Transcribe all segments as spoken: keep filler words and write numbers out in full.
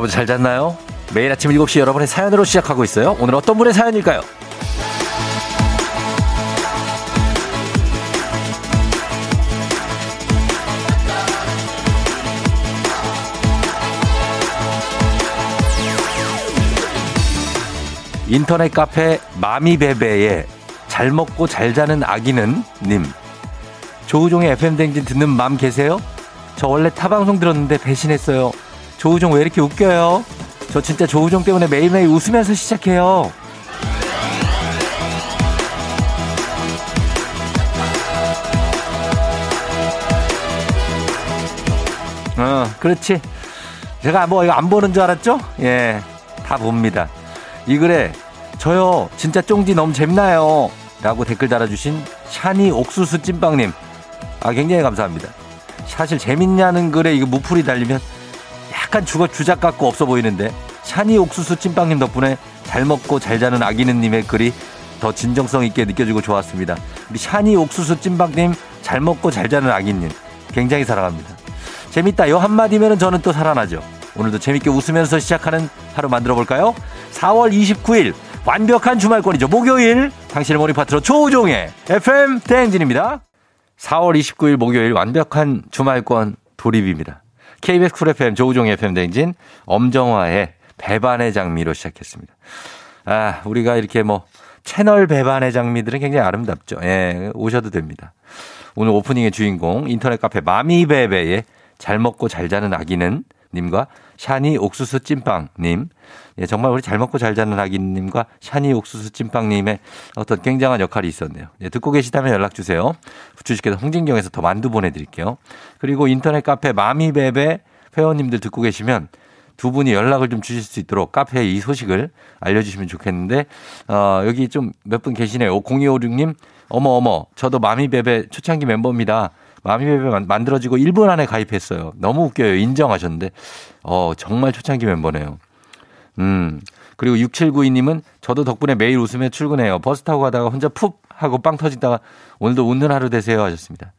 여러분 잘 잤나요? 매일 아침 일곱 시 여러분의 사연으로 시작하고 있어요. 오늘 어떤 분의 사연일까요? 인터넷 카페 마미베베에 잘 먹고 잘 자는 아기는 님. 조우종의 에프엠 댕진 듣는 맘 계세요? 저 원래 타방송 들었는데 배신했어요. 조우종 왜 이렇게 웃겨요? 저 진짜 조우종 때문에 매일매일 웃으면서 시작해요. 어, 그렇지. 제가 뭐 이거 안 보는 줄 알았죠? 예, 다 봅니다. 이 글에 저요 진짜 쫑디 너무 재밌나요? 라고 댓글 달아주신 샤니 옥수수 찐빵님, 아 굉장히 감사합니다. 사실 재밌냐는 글에 이거 무풀이 달리면 약간 주거 주작 같고 없어 보이는데 샤니 옥수수 찐빵님 덕분에 잘 먹고 잘 자는 아기는님의 글이 더 진정성 있게 느껴지고 좋았습니다. 우리 샤니 옥수수 찐빵님, 잘 먹고 잘 자는 아기님 굉장히 사랑합니다. 재밌다 요 한마디면 저는 또 살아나죠. 오늘도 재밌게 웃으면서 시작하는 하루 만들어볼까요? 사월 이십구일 완벽한 주말권이죠. 목요일 당신의 모닝 파트너 조우종의 에프엠 대행진입니다. 사월 이십구일 목요일 완벽한 주말권 돌입입니다. 케이비에스 쿨 에프엠 조우종의 에프엠 대행진, 엄정화의 배반의 장미로 시작했습니다. 아, 우리가 이렇게 뭐 채널 배반의 장미들은 굉장히 아름답죠. 예, 오셔도 됩니다. 오늘 오프닝의 주인공 인터넷 카페 마미베베의 잘 먹고 잘 자는 아기는 님과 샤니 옥수수 찐빵님, 예, 정말 우리 잘 먹고 잘 자는 아기님과 샤니 옥수수 찐빵님의 어떤 굉장한 역할이 있었네요. 예, 듣고 계시다면 연락 주세요. 주식회사 홍진경에서 더 만두 보내드릴게요. 그리고 인터넷 카페 마미베베 회원님들 듣고 계시면 두 분이 연락을 좀 주실 수 있도록 카페에 이 소식을 알려주시면 좋겠는데, 어, 여기 좀 몇 분 계시네요. 공이오육님, 어머어머 저도 마미베베 초창기 멤버입니다. 마미베베 만들어지고 일 분 안에 가입했어요. 너무 웃겨요. 인정하셨는데, 어, 정말 초창기 멤버네요. 음. 그리고 육칠구이님은 저도 덕분에 매일 웃으며 출근해요. 버스 타고 가다가 혼자 푹 하고 빵 터지다가 오늘도 웃는 하루 되세요 하셨습니다.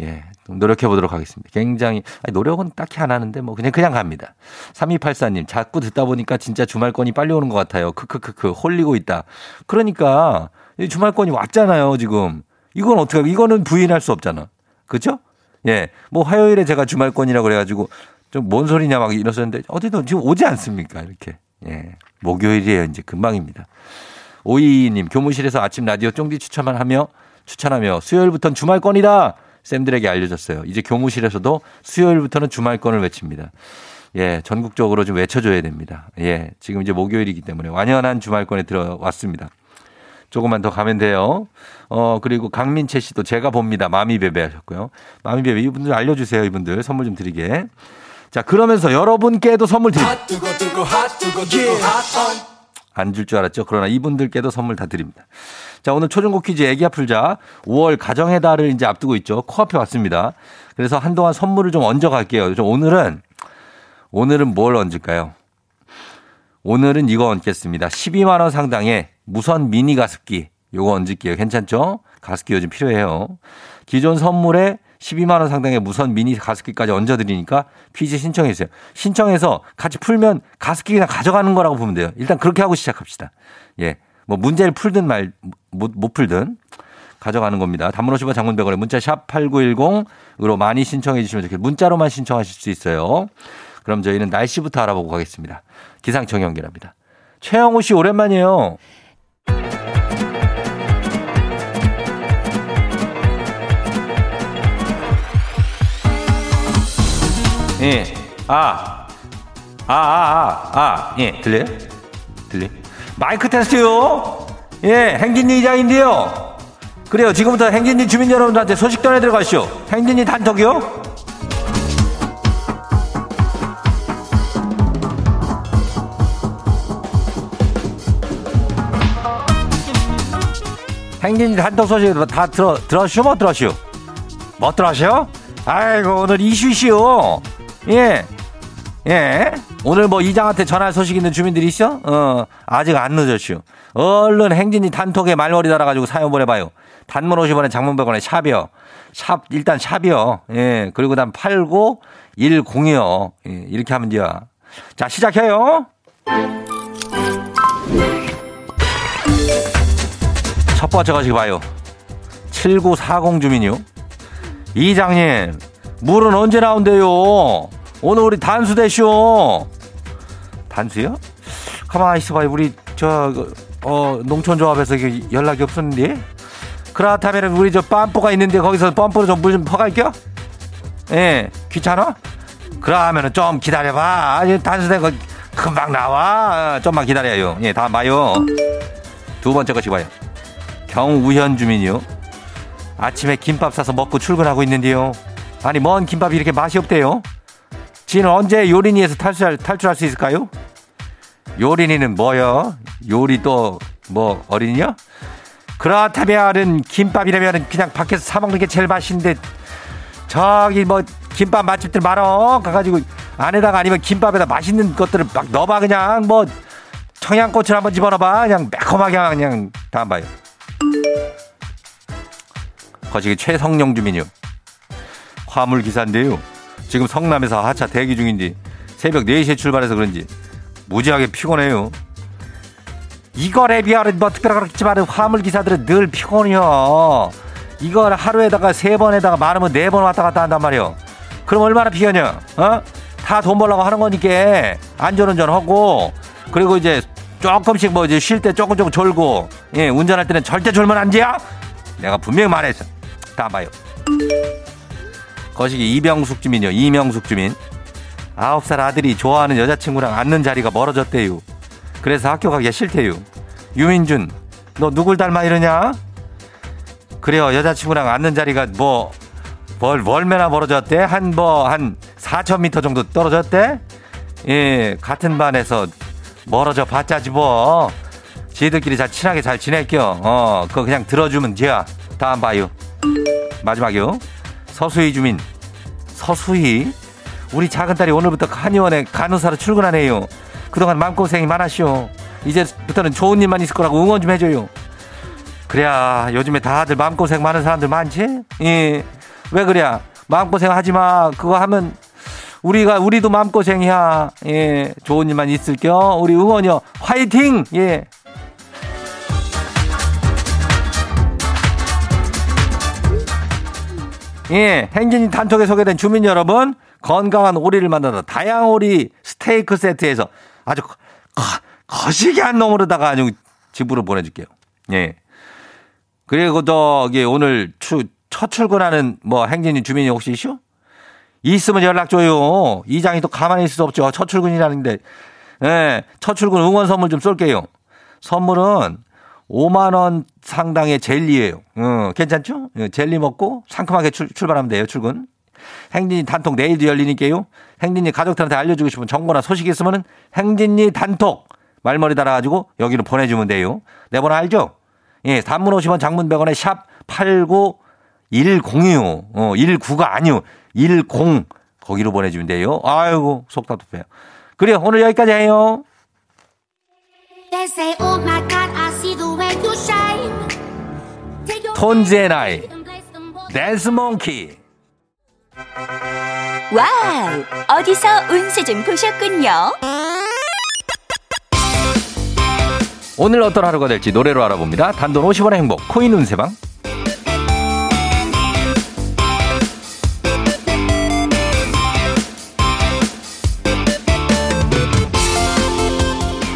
예. 노력해 보도록 하겠습니다. 굉장히, 아니, 노력은 딱히 안 하는데 뭐 그냥 그냥 갑니다. 삼이팔사님, 자꾸 듣다 보니까 진짜 주말권이 빨리 오는 것 같아요. 크크크크, 홀리고 있다. 그러니까 주말권이 왔잖아요, 지금. 이건 어떡해. 이거는 부인할 수 없잖아. 그죠? 예. 뭐 화요일에 제가 주말권이라고 그래가지고 좀 뭔 소리냐 막 이러셨는데 어쨌든 지금 오지 않습니까? 이렇게. 예. 목요일이에요. 이제 금방입니다. 오이이님, 교무실에서 아침 라디오 쫑디 추천만 하며, 추천하며 수요일부터는 주말권이다! 쌤들에게 알려줬어요. 이제 교무실에서도 수요일부터는 주말권을 외칩니다. 예. 전국적으로 좀 외쳐줘야 됩니다. 예. 지금 이제 목요일이기 때문에 완연한 주말권에 들어왔습니다. 조금만 더 가면 돼요. 어, 그리고 강민채 씨도 제가 봅니다. 마미베베 하셨고요. 마미베베 이분들 알려주세요. 이분들 선물 좀 드리게. 자, 그러면서 여러분께도 선물 드립니다. 안 줄 줄 알았죠. 그러나 이분들께도 선물 다 드립니다. 자, 오늘 초중고 퀴즈 애기 아플자, 오월 가정의 달을 이제 앞두고 있죠. 코앞에 왔습니다. 그래서 한동안 선물을 좀 얹어갈게요. 오늘은, 오늘은 뭘 얹을까요? 오늘은 이거 얹겠습니다. 십이만 원 상당의 무선 미니 가습기, 요거 얹을게요. 괜찮죠? 가습기 요즘 필요해요. 기존 선물에 십이만 원 상당의 무선 미니 가습기까지 얹어드리니까 퀴즈 신청해주세요. 신청해서 같이 풀면 가습기 그냥 가져가는 거라고 보면 돼요. 일단 그렇게 하고 시작합시다. 예. 뭐 문제를 풀든 말, 못, 못 풀든 가져가는 겁니다. 단문 오십 원, 장문 백 원에 문자 샵 팔구일공으로 많이 신청해 주시면 좋겠어요. 문자로만 신청하실 수 있어요. 그럼 저희는 날씨부터 알아보고 가겠습니다. 기상청 연결합니다. 최영호 씨 오랜만이에요. 예, 아, 아, 아, 아, 예, 들려요? 들려요? 마이크 테스트요? 예, 행진이 이장인데요. 그래요, 지금부터 행진이 주민 여러분들한테 소식 전해드려가시오. 행진이 단톡이요? 행진이 단톡 소식 다 들어, 들어시오, 못 들어시오? 못 들어시오? 아이고, 오늘 이슈시오. 예, 예. 오늘 뭐 이장한테 전할 소식 있는 주민들이 있어? 어, 아직 안 늦었슈. 얼른 행진이 단톡에 말머리 달아가지고 사연 보내봐요. 단문 오십 원에 장문 백 원에 샵이요. 샵, 일단 샵이요. 예, 그리고 난 팔구일공이요. 예, 이렇게 하면 돼요. 자, 시작해요. 첫 번째 거 지금 봐요. 칠구사공 주민이요. 이장님, 물은 언제 나온대요? 오늘 우리 단수 되쇼. 단수요? 가만히 있어봐요. 우리 저 어, 농촌조합에서 연락이 없었는데. 그렇다면 우리 저 빰뽀가 있는데 거기서 펌프로 좀 물 좀 퍼갈게요. 예, 귀찮아? 그러면은 좀 기다려봐. 단수된 거 금방 나와. 좀만 기다려요. 예, 다음 봐요. 두 번째 것이 봐요. 경우현 주민이요. 아침에 김밥 사서 먹고 출근하고 있는데요. 아니, 뭔 김밥이 이렇게 맛이 없대요? 지는 언제 요린이에서 탈출할, 탈출할 수 있을까요? 요린이는 뭐요? 요리 또 뭐 어린이요? 그렇다면은 김밥이라면은 그냥 밖에서 사 먹는 게 제일 맛있는데 저기 뭐 김밥 맛집들 많어. 가가지고 안에다가 아니면 김밥에다 맛있는 것들을 막 넣어봐. 그냥 뭐 청양고추를 한번 집어넣어봐. 그냥 매콤하게 그냥. 다음 봐요. 거시기 최성령 주민이요. 화물 기사인데요. 지금 성남에서 하차 대기 중인지 새벽 네 시에 출발해서 그런지 무지하게 피곤해요. 이거에 비하면 뭐 특별하겠지만 화물 기사들은 늘 피곤해요. 이걸 하루에다가 세 번에다가 많으면 네 번 왔다 갔다 한단 말이에요. 그럼 얼마나 피곤해요? 어? 다 돈 벌려고 하는 거니까 안전운전 하고, 그리고 이제 조금씩 뭐 이제 쉴 때 조금 조금 졸고, 예, 운전할 때는 절대 졸면 안 돼요. 내가 분명히 말했어. 다 봐요. 거시기 이병숙 주민요. 이명숙 주민. 아홉 살 아들이 좋아하는 여자친구랑 앉는 자리가 멀어졌대요. 그래서 학교 가기가 싫대요. 유민준, 너 누굴 닮아 이러냐? 그래요. 여자친구랑 앉는 자리가 뭐 뭘, 얼마나 멀어졌대? 한 뭐 한 사천 미터 정도 떨어졌대? 예, 같은 반에서 멀어져 봤자지 뭐. 지들끼리 잘 친하게 잘 지낼게요. 어, 그거 그냥 들어주면 돼요. 다음 봐요. 마지막이요. 서수희 주민. 서수희? 우리 작은 딸이 오늘부터 한의원에 간호사로 출근하네요. 그동안 마음고생이 많았쇼. 이제부터는 좋은 일만 있을 거라고 응원 좀 해줘요. 그래야 요즘에 다들 마음고생 많은 사람들 많지? 예. 왜 그래야? 마음고생 하지 마. 그거 하면 우리가, 우리도 마음고생이야. 예. 좋은 일만 있을게요. 우리 응원이요. 화이팅! 예. 예, 행진이 단톡에 소개된 주민 여러분, 건강한 오리를 만나다 다양오리 스테이크 세트에서 아주 거, 거, 거시기한 놈으로다가 아주 집으로 보내줄게요. 예. 그리고 저기 오늘 추, 첫 출근하는 뭐 행진이 주민이 혹시 있슈? 있으면 연락 줘요. 이장이 또 가만히 있을 수 없죠. 첫 출근이라는데. 예, 첫 출근 응원 선물 좀 쏠게요. 선물은 오만 원 상당의 젤리예요. 어, 괜찮죠? 젤리 먹고 상큼하게 출, 출발하면 돼요. 출근. 행진이 단톡 내일도 열리니까요. 행진이 가족들한테 알려주고 싶은 정보나 소식이 있으면 행진이 단톡 말머리 달아가지고 여기로 보내주면 돼요. 내 번호 알죠? 예, 단문 오십 원, 장문 백 원에 샵 팔구일공이요. 어, 십구가 아니요. 십 거기로 보내주면 돼요. 아이고 속 답답해요. 그래요. 오늘 여기까지 해요. Tones and I, Dance Monkey. 와우, 어디서 운세 좀 보셨군요. 오늘 어떤 하루가 될지 노래로 알아봅니다. 단돈 오십 원의 행복, 코인 운세방.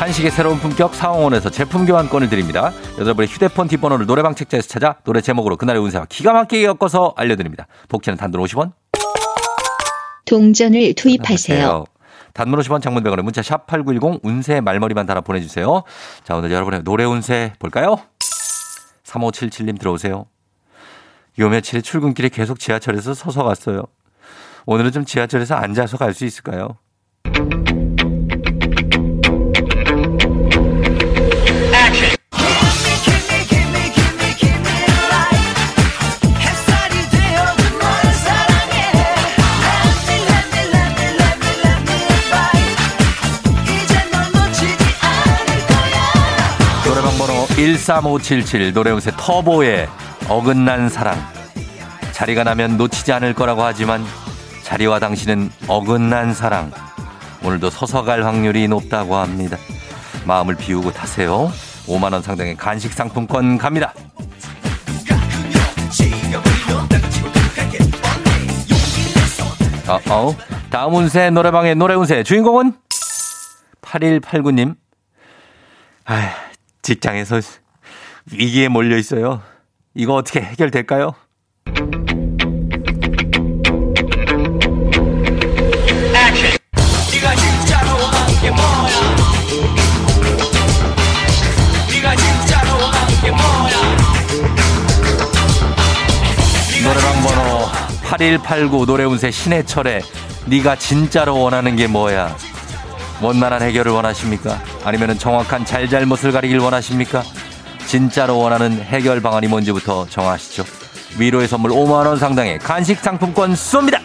한식의 새로운 품격 사홍원에서 제품 교환권을 드립니다. 여러분의 휴대폰 뒷번호를 노래방 책자에서 찾아 노래 제목으로 그날의 운세와 기가 막히게 엮어서 알려드립니다. 복채는 단돈 오십 원. 동전을 투입하세요. 안녕하세요. 단문 오십 원, 장문 백 원에 문자 샵 팔구일공 운세 말머리만 달아 보내주세요. 자, 오늘 여러분의 노래 운세 볼까요? 삼오칠칠님 들어오세요. 요 며칠에 출근길에 계속 지하철에서 서서 갔어요. 오늘은 좀 지하철에서 앉아서 갈 수 있을까요? 일삼오칠칠 노래운세 터보의 어긋난 사랑. 자리가 나면 놓치지 않을 거라고 하지만 자리와 당신은 어긋난 사랑. 오늘도 서서 갈 확률이 높다고 합니다. 마음을 비우고 타세요. 오만 원 상당의 간식 상품권 갑니다. 어, 어. 다음 운세 노래방의 노래 운세 주인공은 팔일팔구 님. 아, 직장에서 위기에 몰려 있어요. 이거 어떻게 해결될까요? 노래방 번호 팔일팔구 노래운세 신해철의 네가 진짜로 원하는 게 뭐야. 원만한 해결을 원하십니까? 아니면 정확한 잘잘못을 가리길 원하십니까? 진짜로 원하는 해결 방안이 뭔지부터 정하시죠. 위로의 선물 오만 원 상당의 간식 상품권 쏩니다.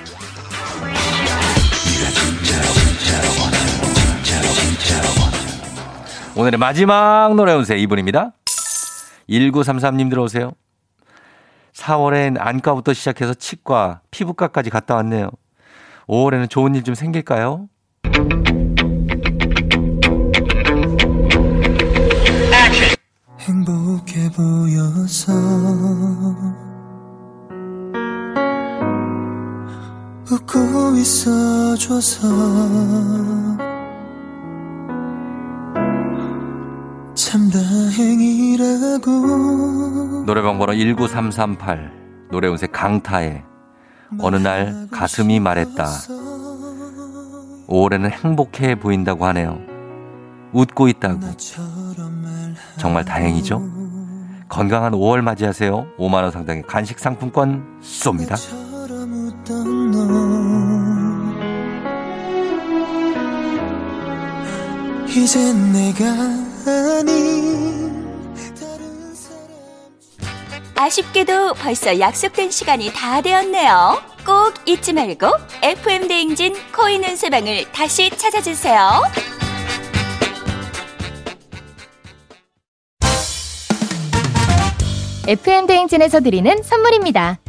오늘의 마지막 노래운세 이분입니다. 일구삼삼 님 들어오세요. 사월엔 안과부터 시작해서 치과, 피부과까지 갔다 왔네요. 오월에는 좋은 일 좀 생길까요? 행복해 보여서 웃고 있어줘서 참 다행이라고. 노래방 번호 일구삼삼팔 노래운세 강타에 어느 날 가슴이 말했다. 오월에는 행복해 보인다고 하네요. 웃고 있다고. 정말 다행이죠. 건강한 오월 맞이하세요. 오만 원 상당의 간식 상품권 쏩니다. 이젠 내가 아쉽게도 벌써 약속된 시간이 다 되었네요. 꼭 잊지 말고 에프엠 대행진 코인은 세방을 다시 찾아주세요. 에프엠 대행진에서 드리는 선물입니다.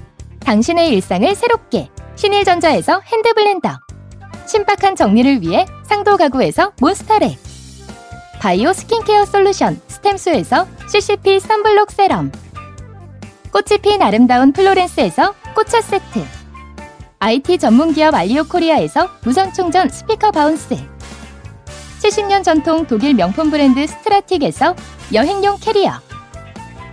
당신의 일상을 새롭게 신일전자에서 핸드블렌더, 신박한 정리를 위해 상도 가구에서 몬스터랩, 바이오 스킨케어 솔루션 스템수에서 씨씨피 선블록 세럼, 꽃이 핀 아름다운 플로렌스에서 꽃차 세트, 아이티 전문기업 알리오 코리아에서 무선충전 스피커 바운스, 칠십 년 전통 독일 명품 브랜드 스트라틱에서 여행용 캐리어,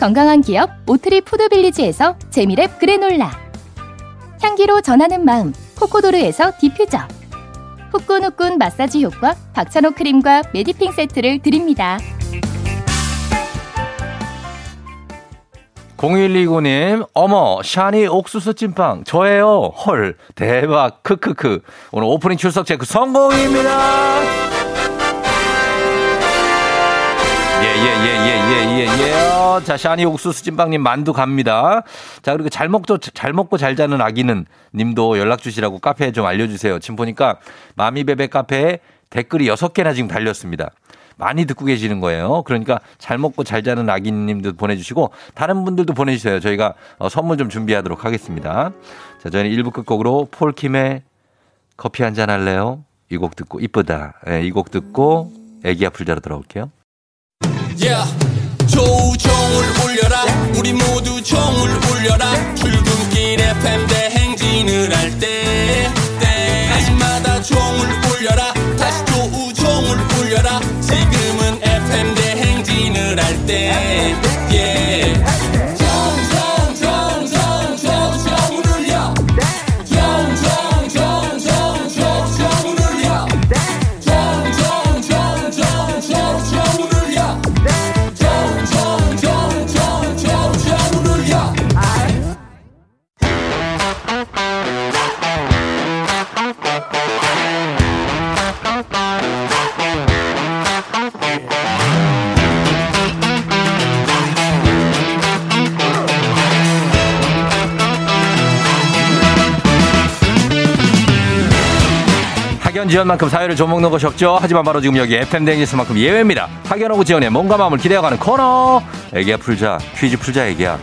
건강한 기업 오트리 푸드빌리지에서 재미랩 그래놀라, 향기로 전하는 마음 코코도르에서 디퓨저, 후끈 후끈 마사지 효과 박찬호 크림과 메디핑 세트를 드립니다. 공일이구 님 어머 샤니 옥수수 찐빵 저예요. 헐 대박 크크크. 오늘 오프닝 출석 체크 성공입니다. 예예예예예예예. 자 샤니 옥수수 찐빵님 만두 갑니다. 자 그리고 잘 먹죠 잘 먹고 잘 자는 아기는 님도 연락 주시라고 카페에 좀 알려주세요. 지금 보니까 마미베베 카페에 댓글이 여섯 개나 지금 달렸습니다. 많이 듣고 계시는 거예요. 그러니까 잘 먹고 잘 자는 아기님도 보내주시고 다른 분들도 보내주세요. 저희가 선물 좀 준비하도록 하겠습니다. 자, 저희는 일 부 끝곡으로 폴킴의 커피 한잔 할래요? 이 곡 듣고 이쁘다. 네, 이 곡 듣고 애기야 풀자로 돌아올게요. Yeah. 조우종을 울려라. 우리 모두 종을 울려라. 출근길 에프엠 대행진을 할 때 때마다 종을 울려라. 다시 조우종을 울려라. 지금은 에프엠 대행진을 할 때 yeah. 지연만큼 사회를 좀먹는 것이 없죠. 하지만 바로 지금 여기 에프엠 대행진에서만큼 예외입니다. 학연하고 지연의 몸과 마음을 기대어가는 코너. 애기야 풀자. 퀴즈 풀자 애기야.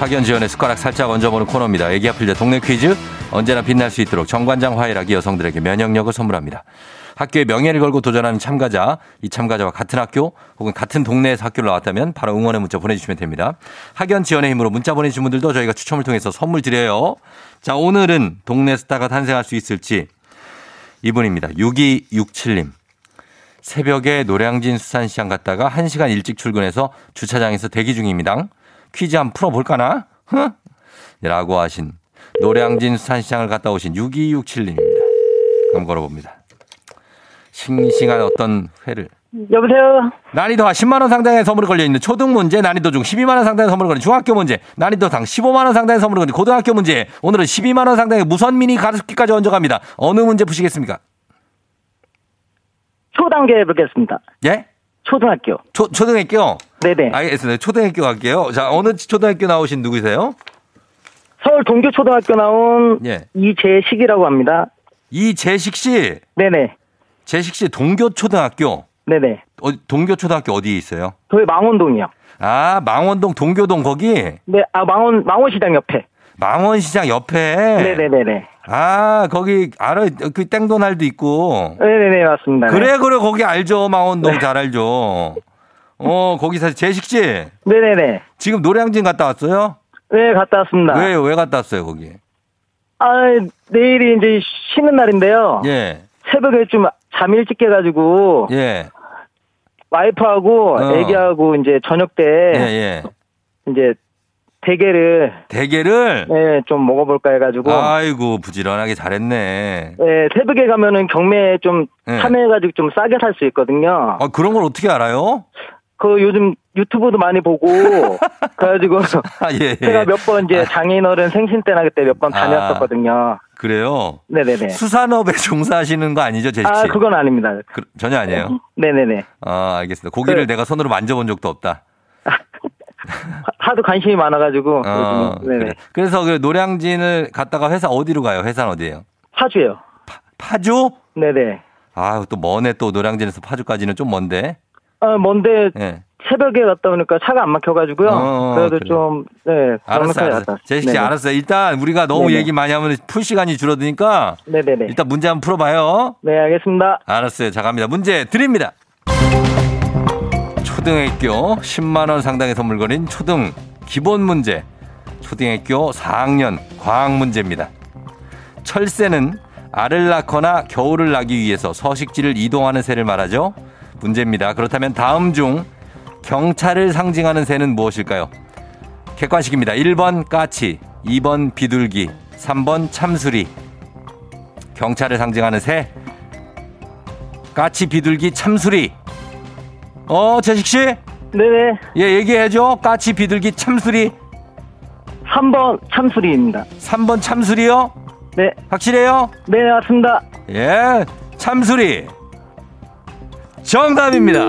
학연 지연의 숟가락 살짝 얹어보는 코너입니다. 애기야 풀자 동네 퀴즈. 언제나 빛날 수 있도록 정관장 화이락이 여성들에게 면역력을 선물합니다. 학교에 명예를 걸고 도전하는 참가자, 이 참가자와 같은 학교 혹은 같은 동네에서 학교를 나왔다면 바로 응원의 문자 보내주시면 됩니다. 학연 지원의 힘으로 문자 보내주신 분들도 저희가 추첨을 통해서 선물 드려요. 자, 오늘은 동네 스타가 탄생할 수 있을지 이분입니다. 육이육칠 님. 새벽에 노량진 수산시장 갔다가 한 시간 일찍 출근해서 주차장에서 대기 중입니다. 퀴즈 한번 풀어볼까나? 흥? 라고 하신 노량진 수산시장을 갔다 오신 육이육칠 님입니다. 한번 걸어봅니다. 싱싱한 어떤 회를. 여보세요. 난이도가 십만 원 상당의 선물이 걸려있는 초등 문제, 난이도 중 십이만 원 상당의 선물이 걸린 중학교 문제, 난이도 당 십오만 원 상당의 선물이 걸린 고등학교 문제. 오늘은 십이만 원 상당의 무선 미니 가습기까지 얹어갑니다. 어느 문제 푸시겠습니까? 초단계 해보겠습니다. 예? 초등학교. 초, 초등학교? 네네. 알겠습니다. 초등학교 갈게요. 자, 어느 초등학교 나오신 누구세요? 서울 동교초등학교 나온 예. 이재식이라고 합니다. 이재식 씨? 네네. 재식 씨 동교초등학교. 네네. 어, 동교초등학교 어디에 있어요? 저희 망원동이요. 아, 망원동 동교동 거기? 네, 아 망원 망원시장 옆에. 망원시장 옆에. 네네네네. 아 거기 알아 그 땡도날도 있고. 네네네 맞습니다. 그래 그래 거기 알죠 망원동. 네. 잘 알죠. 어 거기 사실 재식 씨. 네네네. 지금 노량진 갔다 왔어요? 네 갔다 왔습니다. 왜 왜 갔다 왔어요 거기? 아 내일이 이제 쉬는 날인데요. 예. 새벽에 좀 잠 일찍 깨가지고 예. 와이프하고 어. 애기하고 이제 저녁 때 예, 예. 이제 대게를 대게를 예, 좀 먹어볼까 해가지고. 아이고 부지런하게 잘했네. 예, 새벽에 가면은 경매에 좀 예. 참여해가지고 좀 싸게 살 수 있거든요. 아 그런 걸 어떻게 알아요? 그 요즘 유튜브도 많이 보고 그래가지고 아, 예, 예. 제가 몇 번 이제 장인어른 생신 때나 그때 몇 번 다녔었거든요. 아, 그래요? 네네네. 수산업에 종사하시는 거 아니죠, 제시 씨? 아 그건 아닙니다. 그, 전혀 아니에요. 네네네. 아 알겠습니다. 고기를 그, 내가 손으로 만져본 적도 없다. 하도 관심이 많아가지고. 어, 네네. 그래서 그 노량진을 갔다가 회사 어디로 가요? 회사는 어디예요? 파주예요. 파, 파주? 네네. 아 또 머네 또 노량진에서 파주까지는 좀 먼데. 아, 뭔데 네. 새벽에 갔다 오니까 차가 안 막혀가지고요. 어, 그래도 그래. 좀, 네. 알았어, 알았어. 제식씨, 알았어요. 일단 우리가 너무 네네. 얘기 많이 하면 풀 시간이 줄어드니까. 네네네. 일단 문제 한번 풀어봐요. 네, 알겠습니다. 알았어요. 자, 갑니다. 문제 드립니다. 초등학교 십만 원 상당의 선물 걸린 초등 기본 문제. 초등학교 사 학년 과학 문제입니다. 철새는 알을 낳거나 겨울을 나기 위해서 서식지를 이동하는 새를 말하죠. 문제입니다. 그렇다면 다음 중 경차를 상징하는 새는 무엇일까요? 객관식입니다. 일 번 까치, 이 번 비둘기, 삼 번 참수리. 경차를 상징하는 새. 까치, 비둘기, 참수리. 어, 재식 씨? 네네. 예, 얘기해줘. 까치, 비둘기, 참수리. 삼 번 참수리입니다. 삼 번 참수리요? 네. 확실해요? 네, 맞습니다. 예, 참수리. 정답입니다.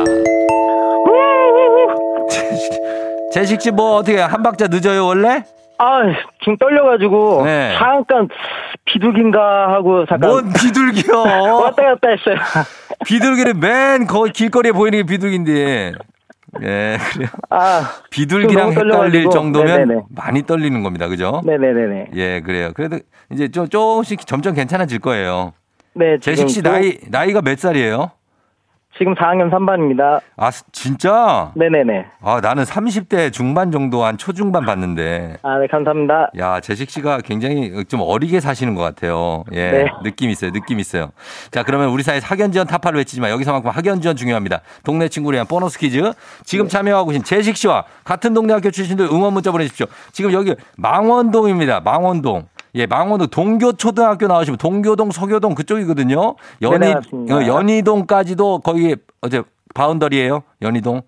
재식씨 뭐 어떻게 한 박자 늦어요 원래? 아 지금 떨려가지고 네. 잠깐 비둘기인가 하고 잠깐. 뭔 비둘기요? 왔다 갔다 했어요. 비둘기는 맨 거의 길거리에 보이는 게 비둘기인데. 예, 그래요. 아, 비둘기랑 헷갈릴 정도면 네네네. 많이 떨리는 겁니다, 그죠? 네네네. 예, 그래요. 그래도 이제 좀 조금씩 점점 괜찮아질 거예요. 네. 재식 씨 나이 나이가 몇 살이에요? 지금 사 학년 삼 반입니다. 아, 진짜? 네네네. 아, 나는 삼십 대 중반 정도 한 초중반 봤는데. 아, 네, 감사합니다. 야, 재식 씨가 굉장히 좀 어리게 사시는 것 같아요. 예, 네. 느낌 있어요, 느낌 있어요. 자, 그러면 우리 사회 학연 지원 타파를 외치지 마. 여기서만큼 학연 지원 중요합니다. 동네 친구를 위한 보너스 퀴즈. 지금 네. 참여하고 계신 재식 씨와 같은 동네 학교 출신들 응원 문자 보내십시오. 지금 여기 망원동입니다. 망원동. 예, 망원동 동교초등학교 나오시면 동교동, 서교동 그쪽이거든요. 연희, 네, 연희동까지도 거기 어제 바운더리예요. 연희동.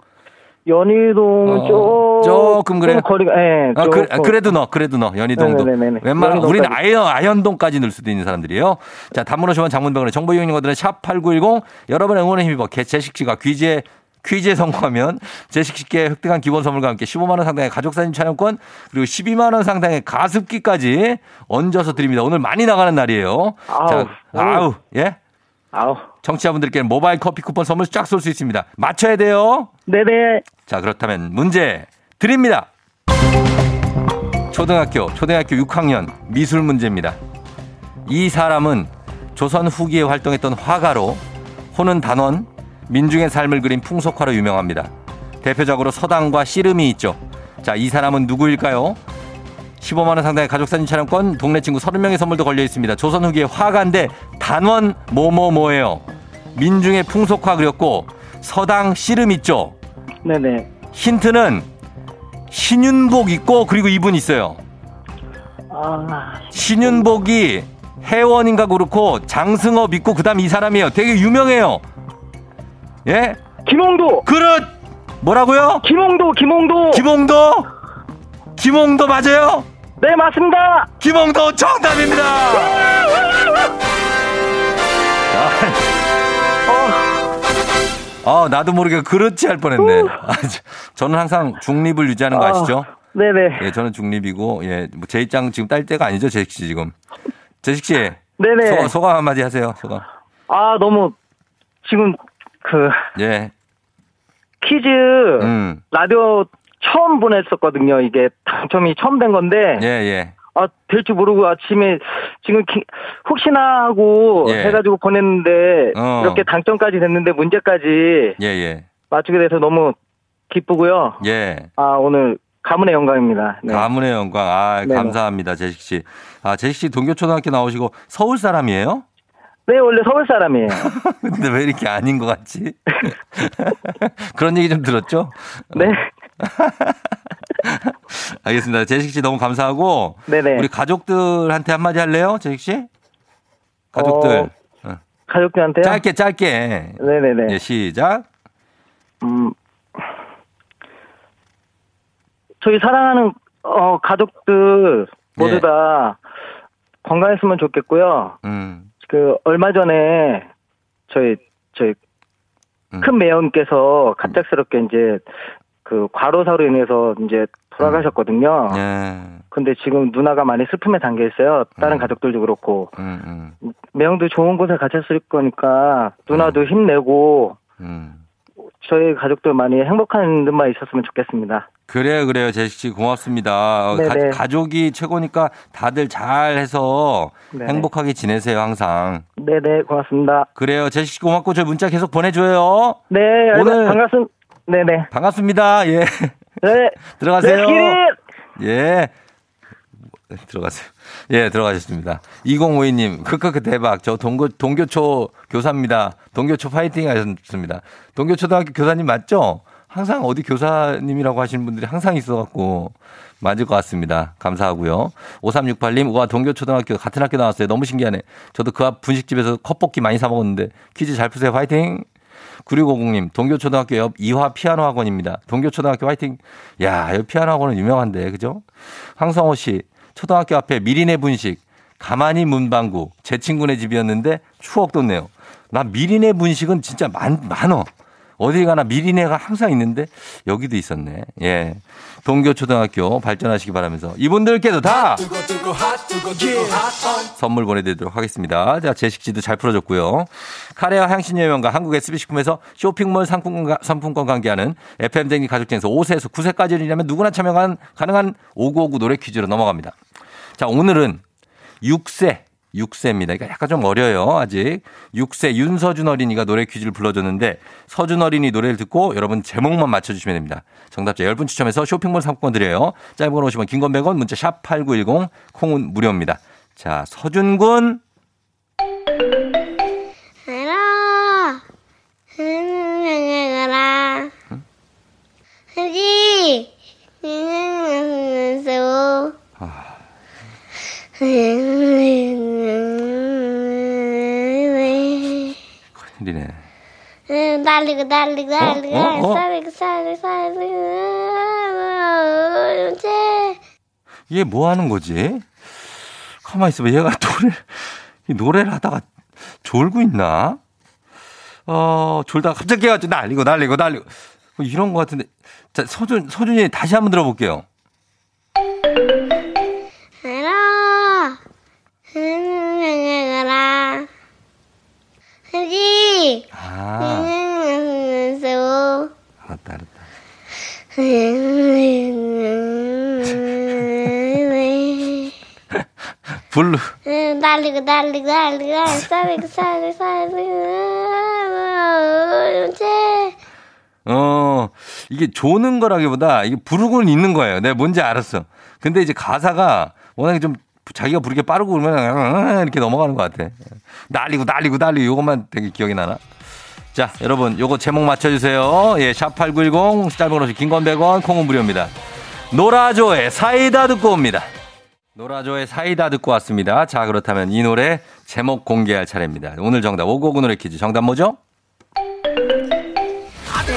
연희동 어, 조... 조금 그래요. 거리가, 네, 아, 그, 그래도 넣어, 그래도 넣어. 연희동도. 네네네네. 웬만하면 우리는 아연, 아연동까지 넣을 수도 있는 사람들이에요. 자, 단문호시원 장문병원의 정보 이용인 것들은 샵 팔구일공 여러분의 응원의 힘입어 재식씨가 귀지에 퀴즈에 성공하면 재식씨께 획득한 기본 선물과 함께 십오만 원 상당의 가족사진 촬영권 그리고 십이만 원 상당의 가습기까지 얹어서 드립니다. 오늘 많이 나가는 날이에요. 아우. 자, 아우. 예? 아우. 청취자분들께는 모바일 커피 쿠폰 선물 쫙 쏠 수 있습니다. 맞춰야 돼요. 네네. 자, 그렇다면 문제 드립니다. 초등학교, 초등학교 육 학년 미술 문제입니다. 이 사람은 조선 후기에 활동했던 화가로 호는 단원, 민중의 삶을 그린 풍속화로 유명합니다. 대표적으로 서당과 씨름이 있죠. 자, 이 사람은 누구일까요? 십오만 원 상당의 가족사진 촬영권, 동네 친구 서른 명의 선물도 걸려 있습니다. 조선 후기의 화가인데 단원 뭐뭐뭐예요. 민중의 풍속화 그렸고 서당 씨름 있죠. 네네. 힌트는 신윤복 있고 그리고 이분 있어요. 아... 신윤복이 해원인가 그렇고 장승업 있고 그다음 이 사람이에요. 되게 유명해요. 예? 김홍도! 그렇! 뭐라고요? 김홍도, 김홍도! 김홍도! 김홍도 맞아요? 네, 맞습니다! 김홍도 정답입니다! 아, 어. 아, 나도 모르게 그렇지 할 뻔 했네. 아, 저는 항상 중립을 유지하는 거 아시죠? 아, 네네. 예, 저는 중립이고, 예, 뭐 제 입장 지금 딸 때가 아니죠, 재식씨 지금. 재식씨. 네네. 소감, 소감 한마디 하세요, 소감. 아, 너무, 지금, 그, 예. 퀴즈, 음. 라디오 처음 보냈었거든요. 이게 당첨이 처음 된 건데. 예, 예. 아, 될 줄 모르고 아침에 지금 기, 혹시나 하고 예. 해가지고 보냈는데, 어. 이렇게 당첨까지 됐는데 문제까지. 예, 예. 맞추게 돼서 너무 기쁘고요. 예. 아, 오늘 가문의 영광입니다. 네. 가문의 영광. 아, 네네. 감사합니다. 재식씨. 아, 재식씨 동교초등학교 나오시고 서울 사람이에요? 네, 원래 서울 사람이에요. 근데 왜 이렇게 아닌 것 같지? 그런 얘기 좀 들었죠? 네. 알겠습니다. 재식 씨 너무 감사하고. 네네. 우리 가족들한테 한마디 할래요? 재식 씨? 가족들. 어, 가족들한테요? 짧게, 짧게. 네네네. 예, 시작. 음. 저희 사랑하는, 어, 가족들 모두 예. 다 건강했으면 좋겠고요. 음. 그 얼마 전에 저희 저희 음. 큰 매형께서 갑작스럽게 이제 그 과로사로 인해서 이제 돌아가셨거든요. 예. 근데 지금 누나가 많이 슬픔에 담겨 있어요. 다른 음. 가족들도 그렇고 음, 음. 매형도 좋은 곳에 갇혔을 거니까 누나도 음. 힘내고 음. 저희 가족들 많이 행복한 일만 있었으면 좋겠습니다. 그래요, 그래요, 재식 씨 고맙습니다. 가, 가족이 최고니까 다들 잘해서 네네. 행복하게 지내세요, 항상. 네, 네, 고맙습니다. 그래요, 재식 씨 고맙고 저 문자 계속 보내줘요. 네, 오늘 반갑습, 네, 네, 반갑습니다. 예, 네, 들어가세요. 예, 들어가세요. 예, 들어가셨습니다. 이공오이 님, 크크크 대박. 저 동교, 동교초 교사입니다. 동교초 파이팅 하셨습니다. 동교초등학교 교사님 맞죠? 항상 어디 교사님이라고 하시는 분들이 항상 있어갖고 맞을 것 같습니다. 감사하고요. 오삼육팔 님, 우와, 동교초등학교 같은 학교 나왔어요. 너무 신기하네. 저도 그 앞 분식집에서 컵볶이 많이 사먹었는데 퀴즈 잘 푸세요. 파이팅! 구육오공 님, 동교초등학교 옆 이화 피아노 학원입니다. 동교초등학교 파이팅! 야, 여기 피아노 학원은 유명한데, 그죠? 황성호 씨, 초등학교 앞에 미리네 분식, 가만히 문방구, 제 친구네 집이었는데 추억 돋네요. 나 미리네 분식은 진짜 많, 많어. 어디 가나 미리네가 항상 있는데 여기도 있었네. 예, 동교초등학교 발전하시기 바라면서 이분들께도 다 선물 보내드리도록 하겠습니다. 자, 제식지도 잘 풀어줬고요. 카레와 향신료 명가 한국 에스비씨품에서 쇼핑몰 상품권, 상품권 관계하는 에프엠 댕기 가족증에서 오 세에서 구 세까지이라면 누구나 참여가 가능한 오구오구 노래 퀴즈로 넘어갑니다. 자, 오늘은 육 세. 육 세입니다. 그러니까 약간 좀 어려요. 아직. 육 세 윤서준 어린이가 노래 퀴즈를 불러줬는데 서준 어린이 노래를 듣고 여러분 제목만 맞춰주시면 됩니다. 정답자 십 분 추첨해서 쇼핑몰 상품권 드려요. 짧은 건 오십 원, 긴 건 백 원, 문자 샵 팔구일공, 콩은 무료입니다. 자, 서준 군. 알아. 흥흥흥흥하라. 흥지. 흥흥흥흥흥흥. 아. 큰일이네. 날리고 날리고 날리고 날리고 날리고. 얘 뭐 하는 거지? 가만히 있어봐. 얘가 노래 노래를 하다가 졸고 있나? 어 졸다가 갑자기 해가지고 날리고 날리고 날리고 이런 거 같은데. 자, 서준 서준이 다시 한번 들어볼게요. 흥흥흥흥하라. 흥지. 흥흥흥흥흥. 알았다 알았다. 흥흥흥흥흥. 블루. 응, 날리고 날리고 날리고 날리고 싸매고 싸매고 싸매고. 어, 이게 조는 거라기보다 이게 부르고는 있는 거예요. 내가 뭔지 알았어. 근데 이제 가사가 워낙에 좀 자기가 부르게 빠르고 그러면 이렇게 넘어가는 것 같아. 날리고 날리고 날리고 이것만 되게 기억이 나나? 자, 여러분 요거 제목 맞춰주세요. 예, 샵팔구일공, 짧은 거 긴건 백 원, 콩은 무료입니다. 노라조의 사이다 듣고 옵니다. 노라조의 사이다 듣고 왔습니다. 자, 그렇다면 이 노래 제목 공개할 차례입니다. 오늘 정답 오구오구 노래 퀴즈 정답 뭐죠? 하지.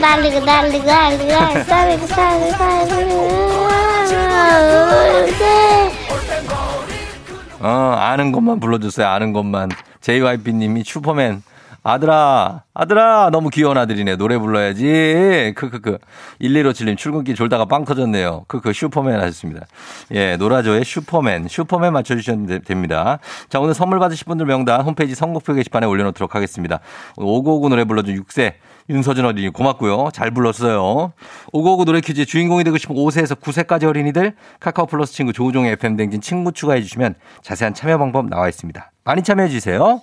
날리고 날리고 날리고 싸매고 싸매고 싸매고. 어, 아는 것만 불러주세요. 아는 것만. 제이와이피님이 슈퍼맨. 아들아, 아들아, 너무 귀여운 아들이네. 노래 불러야지. 크크크. 일일오칠님 출근길 졸다가 빵 터졌네요. 크크. 슈퍼맨 하셨습니다. 예, 노라조의 슈퍼맨. 슈퍼맨 맞춰주시면 됩니다. 자, 오늘 선물 받으실 분들 명단 홈페이지 선곡표 게시판에 올려놓도록 하겠습니다. 오구오구 노래 불러준 육 세 윤서준 어린이 고맙고요. 잘 불렀어요. 오구오구 노래 퀴즈의 주인공이 되고 싶은 오 세에서 구 세까지 어린이들 카카오 플러스 친구 조우종의 에프엠 댕진 친구 추가해 주시면 자세한 참여 방법 나와 있습니다. 많이 참여해 주세요.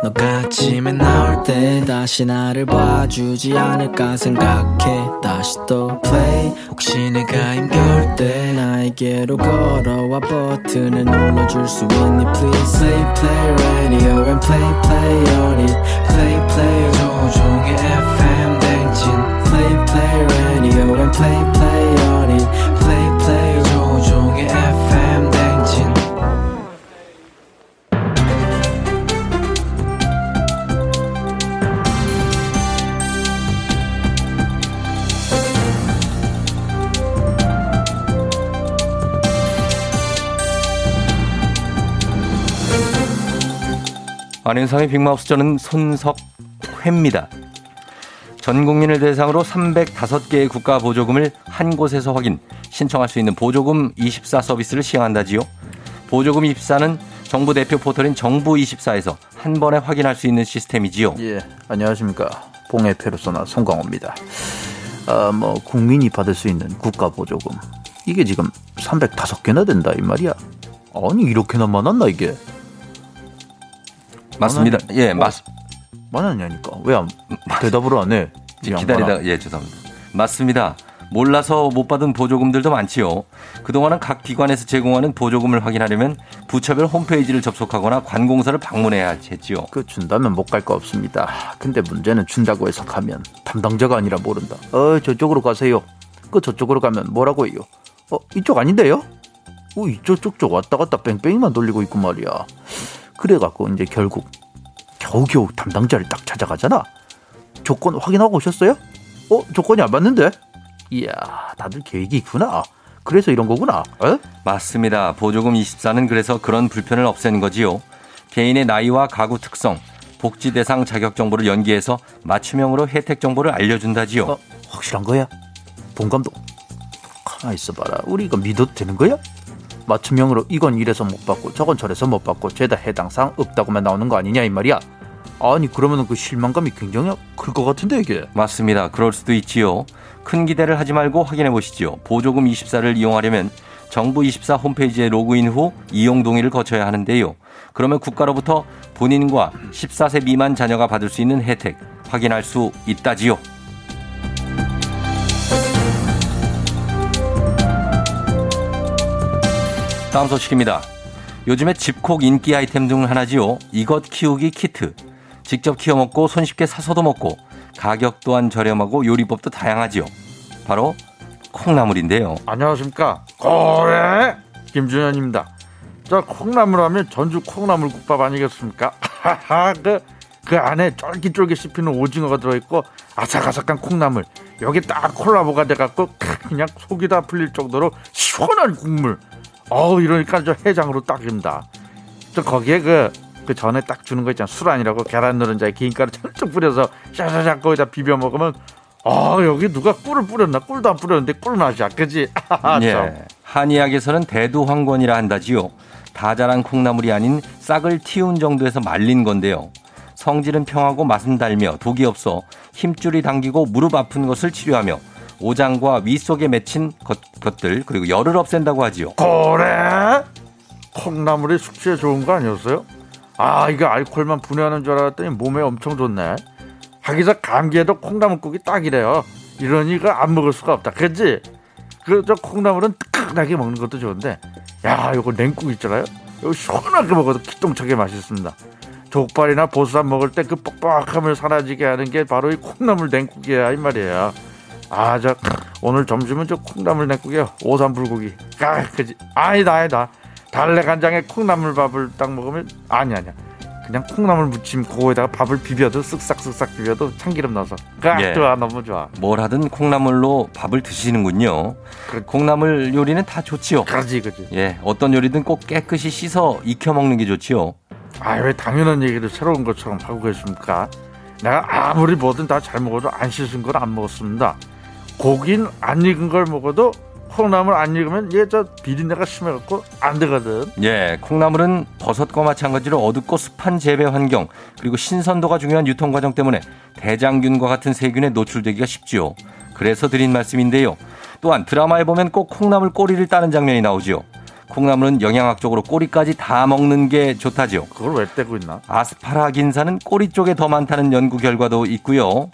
너가 아침에 나올 때 다시 나를 봐주지 않을까 생각해. 다시 또 play. 혹시 내가 힘겨울 때 나에게로 걸어와 버튼을 눌러줄 수 있니 please. Play play radio and play play on it. Play play 조종의 에프엠 댕진. Play play radio and play play on it. Play play 조종의 에프엠 댕진. 안윤상의 빅마우스. 저는 손석회입니다. 전 국민을 대상으로 삼백다섯 개의 국가 보조금을 한 곳에서 확인, 신청할 수 있는 보조금 이십사 서비스를 시행한다지요. 보조금 이십사는 정부 대표 포털인 정부 이십사에서 한 번에 확인할 수 있는 시스템이지요. 예, 안녕하십니까. 봉해 페르소나 송강호입니다. 아, 뭐 국민이 받을 수 있는 국가 보조금. 이게 지금 삼백다섯 개나 된다 이 말이야. 아니 이렇게나 많았나 이게. 맞습니다. 만한, 예, 맞. 만하냐니까 왜 안 대답으로 안 해? 기다리다. 예, 죄송합니다. 맞습니다. 몰라서 못 받은 보조금들도 많지요. 그동안은 각 기관에서 제공하는 보조금을 확인하려면 부처별 홈페이지를 접속하거나 관공서를 방문해야 했지요. 그 준다면 못 갈 거 없습니다. 근데 문제는 준다고 해서 가면 담당자가 아니라 모른다. 어, 저쪽으로 가세요. 그 저쪽으로 가면 뭐라고 해요? 어, 이쪽 아닌데요? 자꾸 이쪽 쪽쪽 왔다 갔다 뺑뺑이만 돌리고 있고 말이야. 그래갖고 이제 결국 겨우겨우 담당자를 딱 찾아가잖아. 조건 확인하고 오셨어요? 어? 조건이 안 맞는데? 이야, 다들 계획이 있구나. 그래서 이런 거구나. 에? 맞습니다. 보조금 이십사는 그래서 그런 불편을 없애는 거지요. 개인의 나이와 가구 특성, 복지 대상 자격 정보를 연계해서 맞춤형으로 혜택 정보를 알려준다지요. 어, 확실한 거야? 본감독, 가만 있어봐라. 우리 이거 믿어도 되는 거야? 맞춤형으로 이건 이래서 못 받고 저건 저래서 못 받고 죄다 해당 사항 없다고만 나오는 거 아니냐 이 말이야. 아니 그러면 그 실망감이 굉장히 클 것 같은데 이게. 맞습니다. 그럴 수도 있지요. 큰 기대를 하지 말고 확인해 보시지요. 보조금 이십사를 이용하려면 정부 이십사 홈페이지에 로그인 후 이용 동의를 거쳐야 하는데요. 그러면 국가로부터 본인과 십사 세 미만 자녀가 받을 수 있는 혜택 확인할 수 있다지요. 다음 소식입니다. 요즘에 집콕 인기 아이템 중 하나지요. 이것 키우기 키트. 직접 키워 먹고 손쉽게 사서도 먹고 가격 또한 저렴하고 요리법도 다양하지요. 바로 콩나물인데요. 안녕하십니까. 고래 김준현입니다. 저 콩나물 하면 전주 콩나물국밥 아니겠습니까? 그, 그 안에 쫄깃쫄깃 씹히는 오징어가 들어있고 아삭아삭한 콩나물. 여기 딱 콜라보가 돼갖고 그냥 속이 다 풀릴 정도로 시원한 국물. 어우 이러니까 저 해장으로 딱입니다. 저 거기에 그 그 전에 딱 주는 거 있잖아. 수란이라고 계란 노른자에 김가루 쫙쫙 뿌려서 샤샤샥 거기다 비벼 먹으면 아 여기 누가 꿀을 뿌렸나? 꿀도 안 뿌렸는데 꿀맛이야. 그지? 예. 한의학에서는 대두황건이라 한다지요. 다 자란 콩나물이 아닌 싹을 틔운 정도에서 말린 건데요. 성질은 평하고 맛은 달며 독이 없어 힘줄이 당기고 무릎 아픈 것을 치료하며 오장과 위 속에 맺힌 것, 것들 그리고 열을 없앤다고 하지요. 그래? 콩나물이 숙취에 좋은 거 아니었어요? 아 이거 알코올만 분해하는 줄 알았더니 몸에 엄청 좋네. 하기서 감기에도 콩나물국이 딱이래요. 이러니 이거 안 먹을 수가 없다. 그치? 그저 콩나물은 뜨끈하게 먹는 것도 좋은데 야 이거 냉국 있잖아요. 이거 시원하게 먹어도 기똥차게 맛있습니다. 족발이나 보쌈 먹을 때 그 뻑뻑함을 사라지게 하는 게 바로 이 콩나물 냉국이야 이 말이에요. 아 저 오늘 점심은 저 콩나물 냉국에 오삼 불고기. 아, 그치? 아니다 아니다. 달래 간장에 콩나물밥을 딱 먹으면 아니 아니야. 그냥 콩나물 무침 그거에다가 밥을 비벼도 쓱싹쓱싹 비벼도 참기름 넣어서 아, 예. 좋아 너무 좋아. 뭘 하든 콩나물로 밥을 드시는군요. 그렇지. 콩나물 요리는 다 좋지요. 그렇지 그렇지. 예, 어떤 요리든 꼭 깨끗이 씻어 익혀 먹는 게 좋지요. 아, 왜 당연한 얘기를 새로운 것처럼 하고 계십니까? 내가 아무리 뭐든 다 잘 먹어도 안 씻은 걸 안 먹었습니다. 고기는 안 익은 걸 먹어도 콩나물 안 익으면 얘 저 비린내가 심해갖고 안 되거든. 예, 콩나물은 버섯과 마찬가지로 어둡고 습한 재배 환경 그리고 신선도가 중요한 유통 과정 때문에 대장균과 같은 세균에 노출되기가 쉽지요. 그래서 드린 말씀인데요. 또한 드라마에 보면 꼭 콩나물 꼬리를 따는 장면이 나오지요. 콩나물은 영양학적으로 꼬리까지 다 먹는 게 좋다지요. 그걸 왜 떼고 있나? 아스파라긴산은 꼬리 쪽에 더 많다는 연구 결과도 있고요.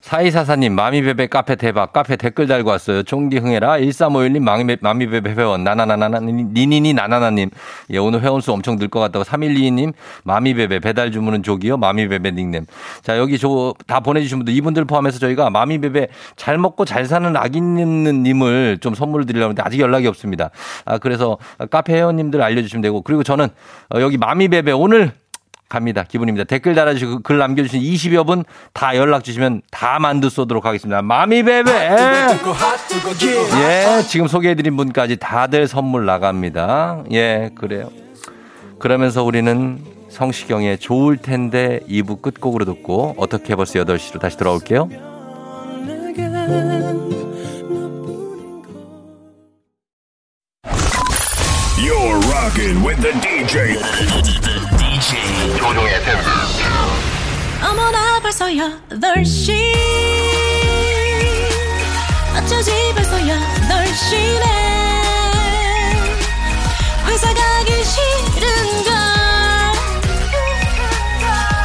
사이사사님 마미베베 카페 대박. 카페 댓글 달고 왔어요. 총기 흥해라. 일삼오일님 마미베베 회원. 나나나나나 니니니 나나나님. 예, 오늘 회원수 엄청 늘 것 같다고. 삼일이이님 마미베베 배달 주문은 조기요. 마미베베 닉네임. 자 여기 저 다 보내주신 분들 이분들 포함해서 저희가 마미베베 잘 먹고 잘 사는 아기님을 좀 선물을 드리려고 하는데 아직 연락이 없습니다. 아 그래서 카페 회원님들 알려주시면 되고 그리고 저는 여기 마미베베 오늘 갑니다. 기분입니다. 댓글 달아주시고 글 남겨주신 이십여 분 다 연락 주시면 다 만두 쏘도록 하겠습니다. 마미베베. 예, 지금 소개해드린 분까지 다들 선물 나갑니다. 예, 그래요. 그러면서 우리는 성시경의 좋을 텐데 이 부 끝곡으로 듣고 어떻게 벌써 여덟 시로 다시 돌아올게요. You're rocking with the 디제이. 조종의 팬. 어머나 벌써 여덟 시 어쩌지 벌써 여덟 시네 회사 가기 싫은걸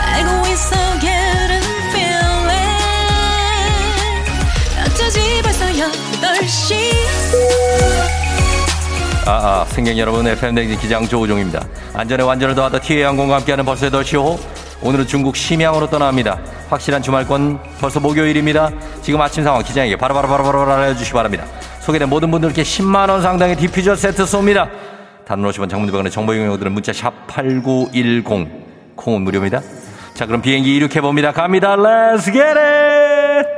알고 있어 getting feeling 어쩌지 벌써 여덟 시. 아, 아, 승객 여러분, 에프엠 대행진 기장 조우종입니다. 안전에 완전을 더하다 티에이 항공과 함께하는 벌써 여덟 시 호호 오늘은 중국 심양으로 떠납니다. 확실한 주말권 벌써 목요일입니다. 지금 아침 상황 기자에게 바로바로바로바로 알려주시기 바랍니다. 소개된 모든 분들께 십만 원 상당의 디퓨저 세트 쏩니다. 단문 오십 원 장문대방의 정보용료들은 문자 샵팔구일공 콩은 무료입니다. 자, 그럼 비행기 이륙해봅니다. 갑니다. Let's get it!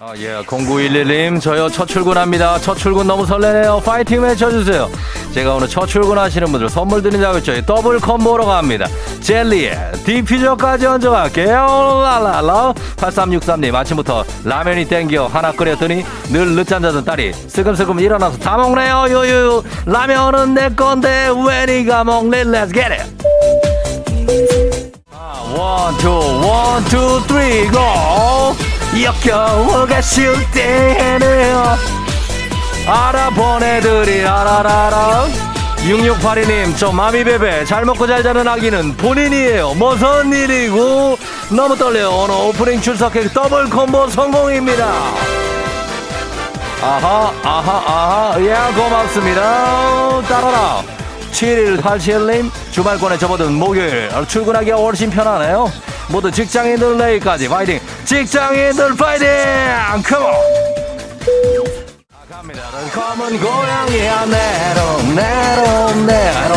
아, 예, 공구일일 님, 저요, 첫 출근합니다. 첫 출근 너무 설레네요. 파이팅 외쳐주세요. 제가 오늘 첫 출근하시는 분들 선물 드린다고 했죠. 더블 콤보로 갑니다. 젤리에 디퓨저까지 얹어갈게요. 라라라. 팔삼육삼 님, 아침부터 라면이 땡겨 하나 끓였더니 늘 늦잠 자던 딸이 슬금슬금 일어나서 다 먹네요. 요유. 라면은 내 건데 왜 니가 먹니? Let's get it. 아, 원, 투, 원, 투, 쓰리, 고! 역겨워가 쉴 때에는 알아본 애들이 라라라라. 육육팔이 님, 저 마미베베 잘 먹고 잘 자는 아기는 본인이에요. 무슨 일이고 너무 떨려요. 오늘 오프닝 출석객 더블 콤보 성공입니다. 아하 아하 아하. 예, 고맙습니다. 따라라. 칠일팔칠 님, 주말권에 접어든 목요일 출근하기가 훨씬 편하네요. 모두 직장인들 내일까지 파이팅! 직장인들 파이팅! 컴온! 아, 갑니다. 검은 고양이야 내로 내로 내로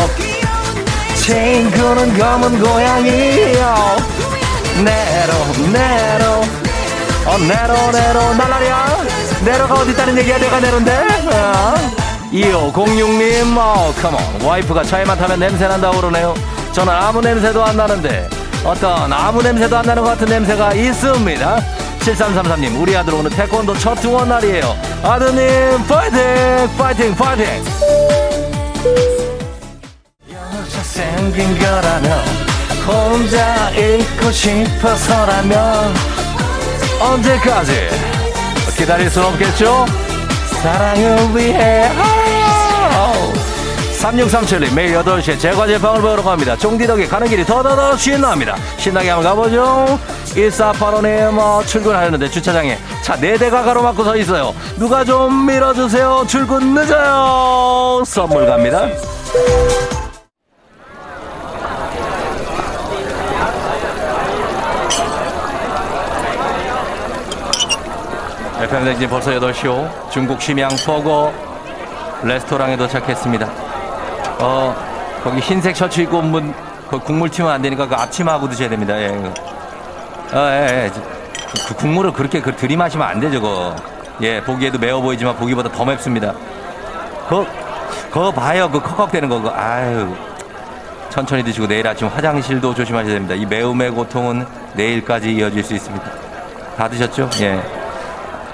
친구는 검은 고양이야 내로 내로 어 내로 내로 날라리야 내로가 어디 있다는 얘기야. 내가 내로인데 어? 이오공육 님, 어 컴온. 와이프가 차에만 타면 냄새난다고 그러네요. 저는 아무 냄새도 안 나는데 어떤 아무 냄새도 안 나는 것 같은 냄새가 있습니다. 칠삼삼삼 님, 우리 아들 오늘 태권도 첫 등원 날이에요. 아드님 파이팅 파이팅 파이팅. 여자 생긴 거라면 혼자 있고 싶어서라면 언제까지 기다릴 순 없겠죠. 사랑을 위해. 삼육삼칠 님, 매일 여덟 시에 제과제빵을 먹으러 갑니다. 종디덕에 가는 길이 더더더 신납니다. 신나게 한번 가보죠. 일사팔오 님, 어, 출근하려는데 주차장에 차 네 대가 가로막고 서 있어요. 누가 좀 밀어주세요. 출근 늦어요. 선물 갑니다. 에프엠 대행진 벌써 여덟 시요. 중국 심양 포거 레스토랑에 도착했습니다. 어, 거기 흰색 셔츠 입고 온 분, 국물 튀면 안 되니까 그 앞치마하고 드셔야 됩니다. 예. 어, 예, 예. 그 국물을 그렇게 그 들이마시면 안 되죠, 그거. 예, 보기에도 매워 보이지만 보기보다 더 맵습니다. 그거, 그거 봐요. 그 컥컥대는 거. 그거. 아유. 천천히 드시고 내일 아침 화장실도 조심하셔야 됩니다. 이 매움의 고통은 내일까지 이어질 수 있습니다. 다 드셨죠? 예.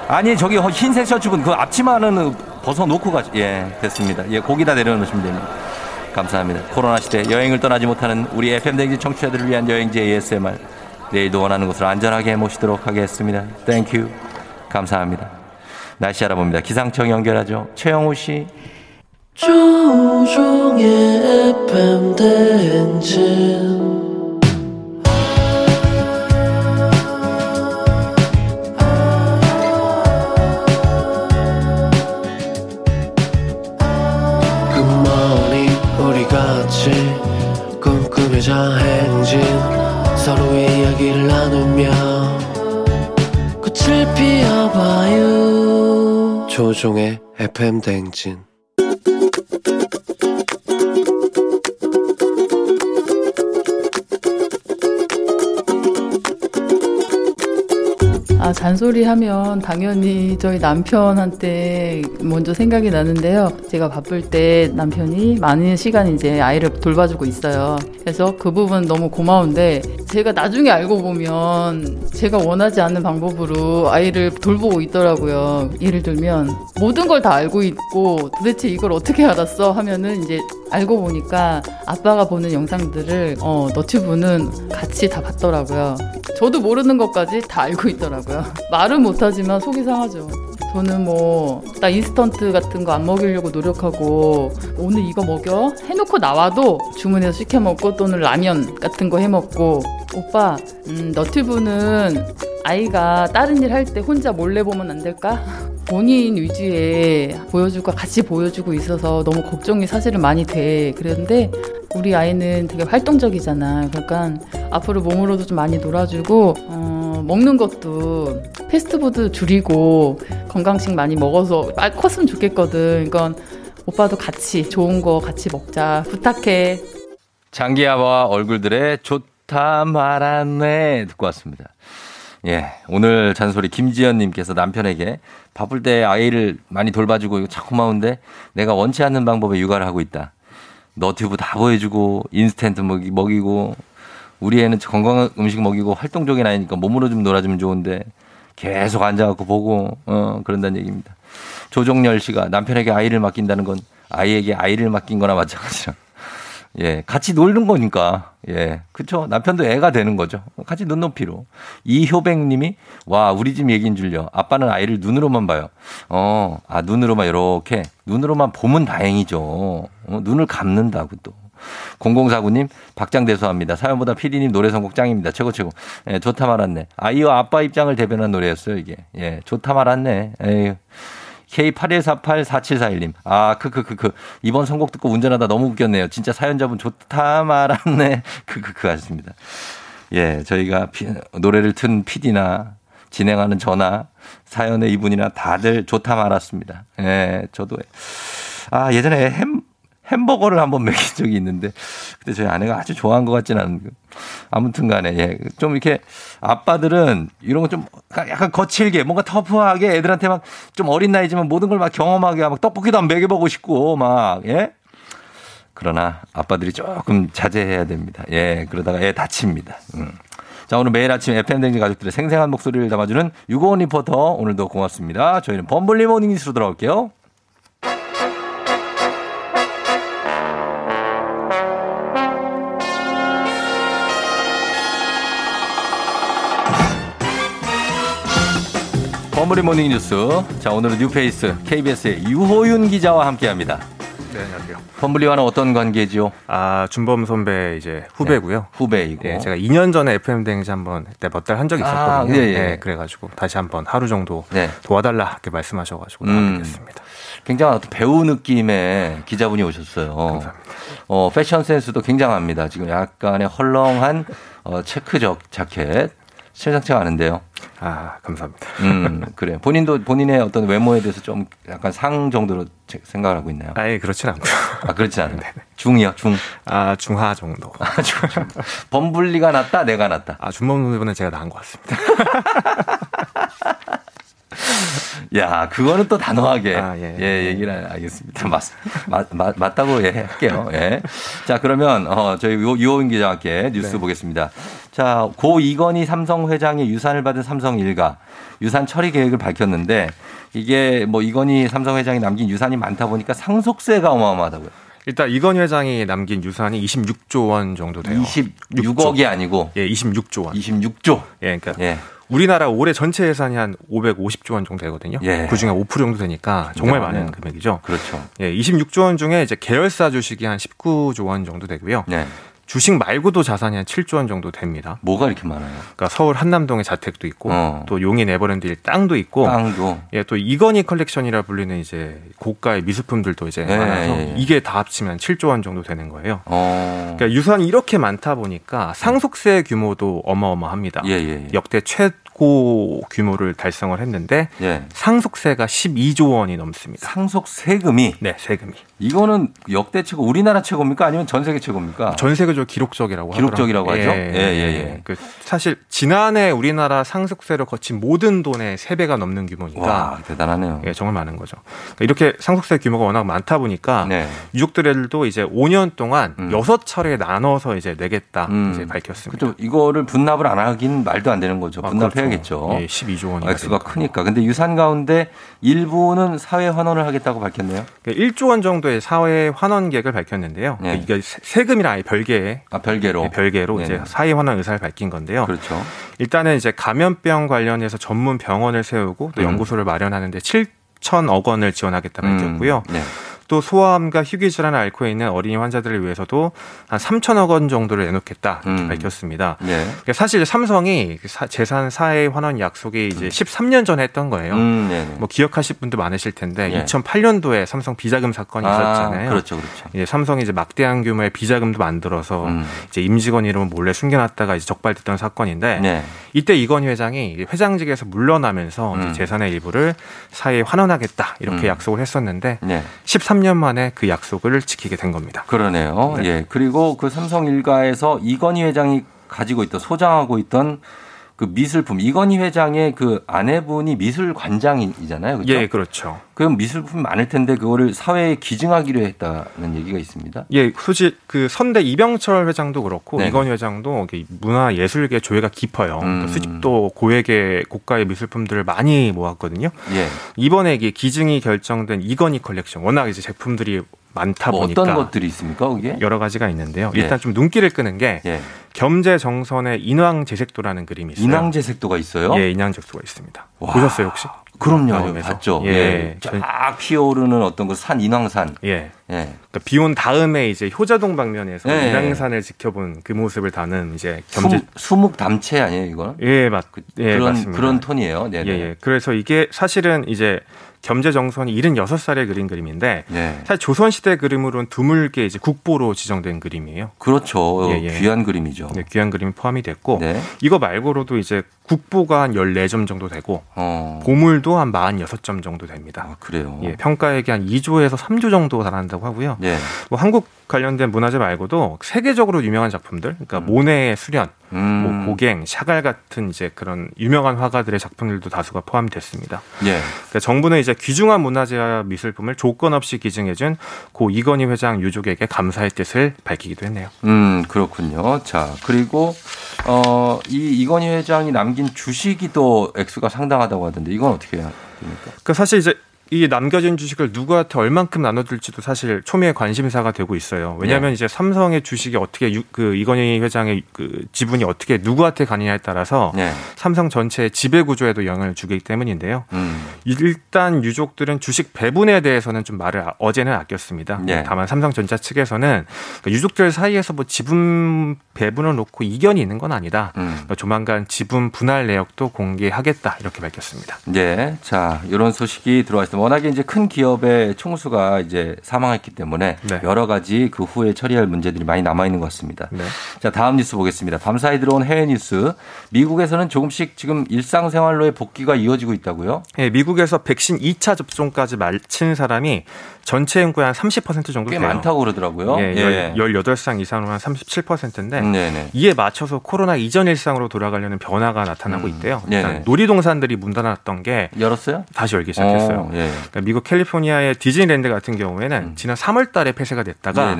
아니, 저기 흰색 셔츠분, 그 앞치마는 벗어놓고 가, 예, 됐습니다. 예, 고기다 내려놓으시면 됩니다. 감사합니다. 코로나 시대 여행을 떠나지 못하는 우리 에프엠 대행진 청취자들을 위한 여행지 에이에스엠알. 내일도 원하는 곳을 안전하게 모시도록 하겠습니다. 땡큐. 감사합니다. 날씨 알아봅니다. 기상청 연결하죠. 최영우 씨. 조종의 에프엠 대행진. 같이 꿈꾸며자 행진 서로의 이야기를 나누며 꽃을 피워봐요. 조종의 에프엠 대행진. 아, 잔소리하면 당연히 저희 남편한테 먼저 생각이 나는데요. 제가 바쁠 때 남편이 많은 시간 이제 아이를 돌봐주고 있어요. 그래서 그 부분 너무 고마운데 제가 나중에 알고 보면 제가 원하지 않는 방법으로 아이를 돌보고 있더라고요. 예를 들면 모든 걸 다 알고 있고 도대체 이걸 어떻게 알았어? 하면은 이제 알고 보니까 아빠가 보는 영상들을 어, 너튜브는 같이 다 봤더라고요. 저도 모르는 것까지 다 알고 있더라고요. 말은 못하지만 속이 상하죠. 저는 뭐 나 인스턴트 같은 거 안 먹이려고 노력하고 오늘 이거 먹여? 해놓고 나와도 주문해서 시켜먹고 또는 라면 같은 거 해먹고 오빠 음, 너튜브는 아이가 다른 일 할 때 혼자 몰래 보면 안 될까? 본인 위주에 보여주고 같이 보여주고 있어서 너무 걱정이 사실은 많이 돼. 그런데 우리 아이는 되게 활동적이잖아. 그러니까 앞으로 몸으로도 좀 많이 놀아주고 어, 먹는 것도 패스트푸드 줄이고 건강식 많이 먹어서 컸으면 좋겠거든. 그러니까 오빠도 같이 좋은 거 같이 먹자. 부탁해. 장기하와 얼굴들의 좋다 말았네 듣고 왔습니다. 예, 오늘 잔소리 김지연님께서 남편에게 바쁠 때 아이를 많이 돌봐주고 이거 참 고마운데 내가 원치 않는 방법에 육아를 하고 있다. 너튜브 다 보여주고 인스턴트 먹이, 먹이고 우리 애는 건강한 음식 먹이고 활동적인 아이니까 몸으로 좀 놀아주면 좋은데 계속 앉아갖고 보고 어, 그런다는 얘기입니다. 조종열 씨가 남편에게 아이를 맡긴다는 건 아이에게 아이를 맡긴 거나 마찬가지라. 예, 같이 놀는 거니까. 예, 그쵸. 남편도 애가 되는 거죠. 같이 눈높이로. 이효백 님이, 와, 우리 집 얘기인 줄요. 아빠는 아이를 눈으로만 봐요. 어, 아, 눈으로만 이렇게. 눈으로만 보면 다행이죠. 어, 눈을 감는다고 또. 공공사구 님, 박장대소합니다. 사연보다 피디님 노래 선곡 짱입니다. 최고, 최고. 예, 좋다 말았네. 아이와 아빠 입장을 대변한 노래였어요, 이게. 예, 좋다 말았네. 에휴. 케이 팔일사팔 사칠사일 님. 아, 크크크크. 이번 선곡 듣고 운전하다 너무 웃겼네요. 진짜 사연자분 좋다 말았네. 크크크 하셨습니다. 예, 저희가 피, 노래를 튼 피디나 진행하는 저나 사연의 이분이나 다들 좋다 말았습니다. 예, 저도. 아, 예전에 햄, 햄버거를 한번 먹인 적이 있는데 그때 저희 아내가 아주 좋아한 것 같지는 않은데 아무튼 간에 예. 좀 이렇게 아빠들은 이런 거 좀 약간 거칠게 뭔가 터프하게 애들한테 막 좀 어린 나이지만 모든 걸 막 경험하게 막 떡볶이도 한번 먹여보고 싶고 막 예. 그러나 아빠들이 조금 자제해야 됩니다. 예. 그러다가 애 다칩니다. 음. 자, 오늘 매일 아침 에프엠 댕진 가족들의 생생한 목소리를 담아주는 유고원 리포터 오늘도 고맙습니다. 저희는 범블리 모닝 뉴스로 돌아올게요. 범블리 모닝 뉴스. 자, 오늘은 뉴페이스 케이비에스의 유호윤 기자와 함께합니다. 네, 안녕하세요. 범블리와는 어떤 관계지요? 아, 준범 선배 이제 후배고요. 네, 후배이고. 네, 제가 이 년 전에 에프엠 대행지 한번 그때 몇 달 한 적이 있었거든요. 아, 예, 예. 네, 그래가지고 다시 한번 하루 정도 네. 도와달라 이렇게 말씀하셔가지고 나가게 됐습니다. 음, 굉장한 어떤 배우 느낌의 기자분이 오셨어요. 감사합니다. 어, 패션 센스도 굉장합니다. 지금 약간의 헐렁한 어, 체크적 자켓. 실상치가 않은데요. 아, 감사합니다. 음, 그래요. 본인도 본인의 어떤 외모에 대해서 좀 약간 상 정도로 생각을 하고 있나요? 아예 그렇진 않고요. 아, 그렇진 않아요. 중이요, 중. 아, 중하 정도. 아, 중. 범블리가 낫다, 내가 낫다. 아, 준범분은 제가 나은 것 같습니다. 야, 그거는 또 단호하게 아, 예, 예. 예, 얘기를 알겠습니다. 맞, 맞, 맞 맞다고 예, 할게요. 예. 자, 그러면 어, 저희 유호윤 기자와 함께 뉴스 네. 보겠습니다. 자, 고 이건희 삼성 회장의 유산을 받은 삼성 일가 유산 처리 계획을 밝혔는데 이게 뭐 이건희 삼성 회장이 남긴 유산이 많다 보니까 상속세가 어마어마하다고요. 일단 이건희 회장이 남긴 유산이 이십육조 원 정도 돼요. 이십육억이 아니고 예, 이십육조 원. 이십육조. 예, 그러니까 예. 우리나라 올해 전체 예산이 한 오백오십조 원 정도 되거든요. 예. 그중에 오 퍼센트 정도 되니까 정말 많은 네. 금액이죠. 그렇죠. 예, 이십육조 원 중에 이제 계열사 주식이 한 십구조 원 정도 되고요. 네. 주식 말고도 자산이 한 칠조 원 정도 됩니다. 뭐가 이렇게 많아요? 그러니까 서울 한남동에 자택도 있고 어. 또 용인 에버랜드에 땅도 있고 땅도. 예, 또 이건희 컬렉션이라 불리는 이제 고가의 미술품들도 이제 예, 많아서 예, 예. 이게 다 합치면 칠조 원 정도 되는 거예요. 어. 그러니까 유산이 이렇게 많다 보니까 상속세 규모도 어마어마합니다. 예, 예, 예. 역대 최고 규모를 달성을 했는데 예. 상속세가 십이조 원이 넘습니다. 상속 세금이? 네, 세금이. 이거는 역대 최고 우리나라 최고입니까? 아니면 전 세계 최고입니까? 전 세계 기록적이라고 하죠. 기록적이라고 하죠. 예, 예, 예. 예. 그 사실 지난해 우리나라 상속세를 거친 모든 돈의 세 배가 넘는 규모니까 와, 대단하네요. 예, 정말 많은 거죠. 그러니까 이렇게 상속세 규모가 워낙 많다 보니까 네. 유족들에도 이제 오 년 동안 음. 여섯 차례 나눠서 이제 내겠다 음. 이제 밝혔습니다. 그렇죠. 이거를 분납을 안 하긴 말도 안 되는 거죠. 분납해야겠죠. 아, 그렇죠. 예, 십이조 원. 액수가 크니까. 근데 유산 가운데 일부는 사회 환원을 하겠다고 밝혔네요. 그러니까 일조 원 정도의 사회 환원 계획을 밝혔는데요. 예. 그러니까 이게 세금이랑 아예 별개의 아, 별개로. 네, 별개로 이제 사회 환원 의사를 밝힌 건데요. 그렇죠. 일단은 이제 감염병 관련해서 전문 병원을 세우고 또 연구소를 음. 마련하는데 칠천억 원을 지원하겠다 밝혔고요. 음. 네. 복도 소아암과 희귀질환을 앓고 있는 어린이 환자들을 위해서도 한 삼천억 원 정도를 내놓겠다 이렇게 음. 밝혔습니다. 네. 그러니까 사실 삼성이 재산 사의 환원 약속이 이제 십삼 년 전에 했던 거예요. 음, 네, 네. 뭐 기억하실 분도 많으실 텐데 네. 이천팔 년도에 삼성 비자금 사건이 아, 있었잖아요. 그렇죠, 그렇죠. 이제 삼성이 이제 막대한 규모의 비자금도 만들어서 음. 이제 임직원 이름을 몰래 숨겨놨다가 이제 적발됐던 사건인데 네. 이때 이건희 회장이 회장직에서 물러나면서 음. 재산의 일부를 사회에 환원하겠다 이렇게 음. 약속을 했었는데 네. 십삼 년 만에 그 약속을 지키게 된 겁니다. 그러네요. 네. 예. 그리고 그 삼성 일가에서 이건희 회장이 가지고 있던 소장하고 있던 그 미술품 이건희 회장의 그 아내분이 미술관장이잖아요. 그렇죠? 예, 그렇죠. 그럼 미술품이 많을 텐데 그거를 사회에 기증하기로 했다는 얘기가 있습니다. 예, 솔직히 그 선대 이병철 회장도 그렇고 네. 이건희 회장도 문화예술계 조예가 깊어요. 음. 수집도 고액의 고가의 미술품들을 많이 모았거든요. 예. 이번에 기증이 결정된 이건희 컬렉션 워낙 이제 제품들이 많다 뭐 보니까 어떤 것들이 있습니까? 그게? 여러 가지가 있는데요. 예. 일단 좀 눈길을 끄는 게 예. 겸재 정선의 인왕제색도라는 그림이 있어요. 인왕제색도가 있어요? 예, 인왕제색도가 있습니다. 와. 보셨어요 혹시? 그럼요, 아, 봤죠. 예, 예. 쫙 피어오르는 어떤 그 산, 인왕산. 예. 예. 그러니까 비온 다음에 이제 효자동 방면에서 예. 인왕산을 지켜본 그 모습을 다는 이제 겸재 수묵 담채 아니에요, 이거는? 예, 맞. 그, 예, 그런 맞습니다. 그런 톤이에요. 네, 예, 예. 그래서 이게 사실은 이제 겸재정선이 일흔여섯 살에 그린 그림인데 네. 사실 조선시대 그림으로는 드물게 이제 국보로 지정된 그림이에요. 그렇죠. 예, 예. 귀한 그림이죠. 네, 귀한 그림이 포함이 됐고 네. 이거 말고도 이제 국보가 한 열네 점 정도 되고 어. 보물도 한 마흔여섯 점 정도 됩니다. 아, 그래요? 예, 평가액이 한 이 조에서 삼 조 정도 달한다고 하고요. 네. 뭐 한국 관련된 문화재 말고도 세계적으로 유명한 작품들 그러니까 음. 모네의 수련 음. 뭐 고갱, 샤갈 같은 이제 그런 유명한 화가들의 작품들도 다수가 포함됐습니다. 예. 그러니까 정부는 이제 귀중한 문화재와 미술품을 조건 없이 기증해준 고 이건희 회장 유족에게 감사의 뜻을 밝히기도 했네요. 음, 그렇군요. 자, 그리고 어, 이 이건희 회장이 남긴 주식이 또 액수가 상당하다고 하던데 이건 어떻게 해야 됩니까? 그러니까 사실 이제 이 남겨진 주식을 누구한테 얼만큼 나눠줄지도 사실 초미의 관심사가 되고 있어요. 왜냐하면 네. 이제 삼성의 주식이 어떻게 유, 그 이건희 회장의 그 지분이 어떻게 누구한테 가느냐에 따라서 네. 삼성 전체의 지배 구조에도 영향을 주기 때문인데요. 음. 일단 유족들은 주식 배분에 대해서는 좀 말을 어제는 아꼈습니다. 네. 다만 삼성전자 측에서는 그러니까 유족들 사이에서 뭐 지분 배분을 놓고 이견이 있는 건 아니다. 음. 그러니까 조만간 지분 분할 내역도 공개하겠다 이렇게 밝혔습니다. 네, 자 이런 소식이 들어왔습니다. 워낙에 이제 큰 기업의 총수가 이제 사망했기 때문에 네. 여러 가지 그 후에 처리할 문제들이 많이 남아 있는 것 같습니다. 네. 자, 다음 뉴스 보겠습니다. 밤사이 들어온 해외 뉴스. 미국에서는 조금씩 지금 일상생활로의 복귀가 이어지고 있다고요? 네, 미국에서 백신 이 차 접종까지 마친 사람이 전체 인구의 한 삼십 퍼센트 정도 꽤 돼요. 많다고 그러더라고요. 네, 예. 열여덟 살 이상으로 한 삼십칠 퍼센트인데 네네. 이에 맞춰서 코로나 이전 일상으로 돌아가려는 변화가 나타나고 음. 있대요. 일단 놀이동산들이 문 닫았던 게 열었어요? 다시 열기 시작했어요. 오, 예. 그러니까 미국 캘리포니아의 디즈니랜드 같은 경우에는 음. 지난 삼월 달에 폐쇄가 됐다가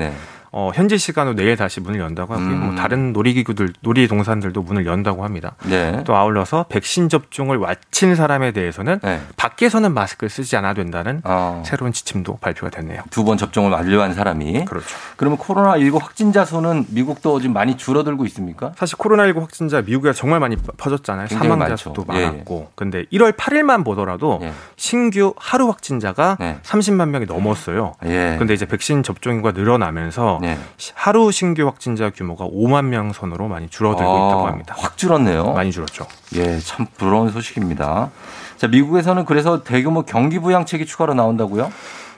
어, 현지 시간으로 내일 다시 문을 연다고 하고요. 음. 뭐 다른 놀이기구들, 놀이동산들도 문을 연다고 합니다. 네. 또 아울러서 백신 접종을 마친 사람에 대해서는 네. 밖에서는 마스크를 쓰지 않아도 된다는 어. 새로운 지침도 발표가 됐네요. 두 번 접종을 완료한 사람이. 그렇죠. 그러면 코로나십구 확진자 수는 미국도 지금 많이 줄어들고 있습니까? 사실 코로나십구 확진자 미국에 정말 많이 퍼졌잖아요. 사망자 수도 많았고. 예. 근데 일월 팔일만 보더라도 예. 신규 하루 확진자가 예. 삼십만 명이 넘었어요. 예. 근데 이제 백신 접종인구가 늘어나면서 네. 하루 신규 확진자 규모가 오만 명 선으로 많이 줄어들고 아, 있다고 합니다. 확 줄었네요. 많이 줄었죠. 예, 참 부러운 소식입니다. 자, 미국에서는 그래서 대규모 경기 부양책이 추가로 나온다고요?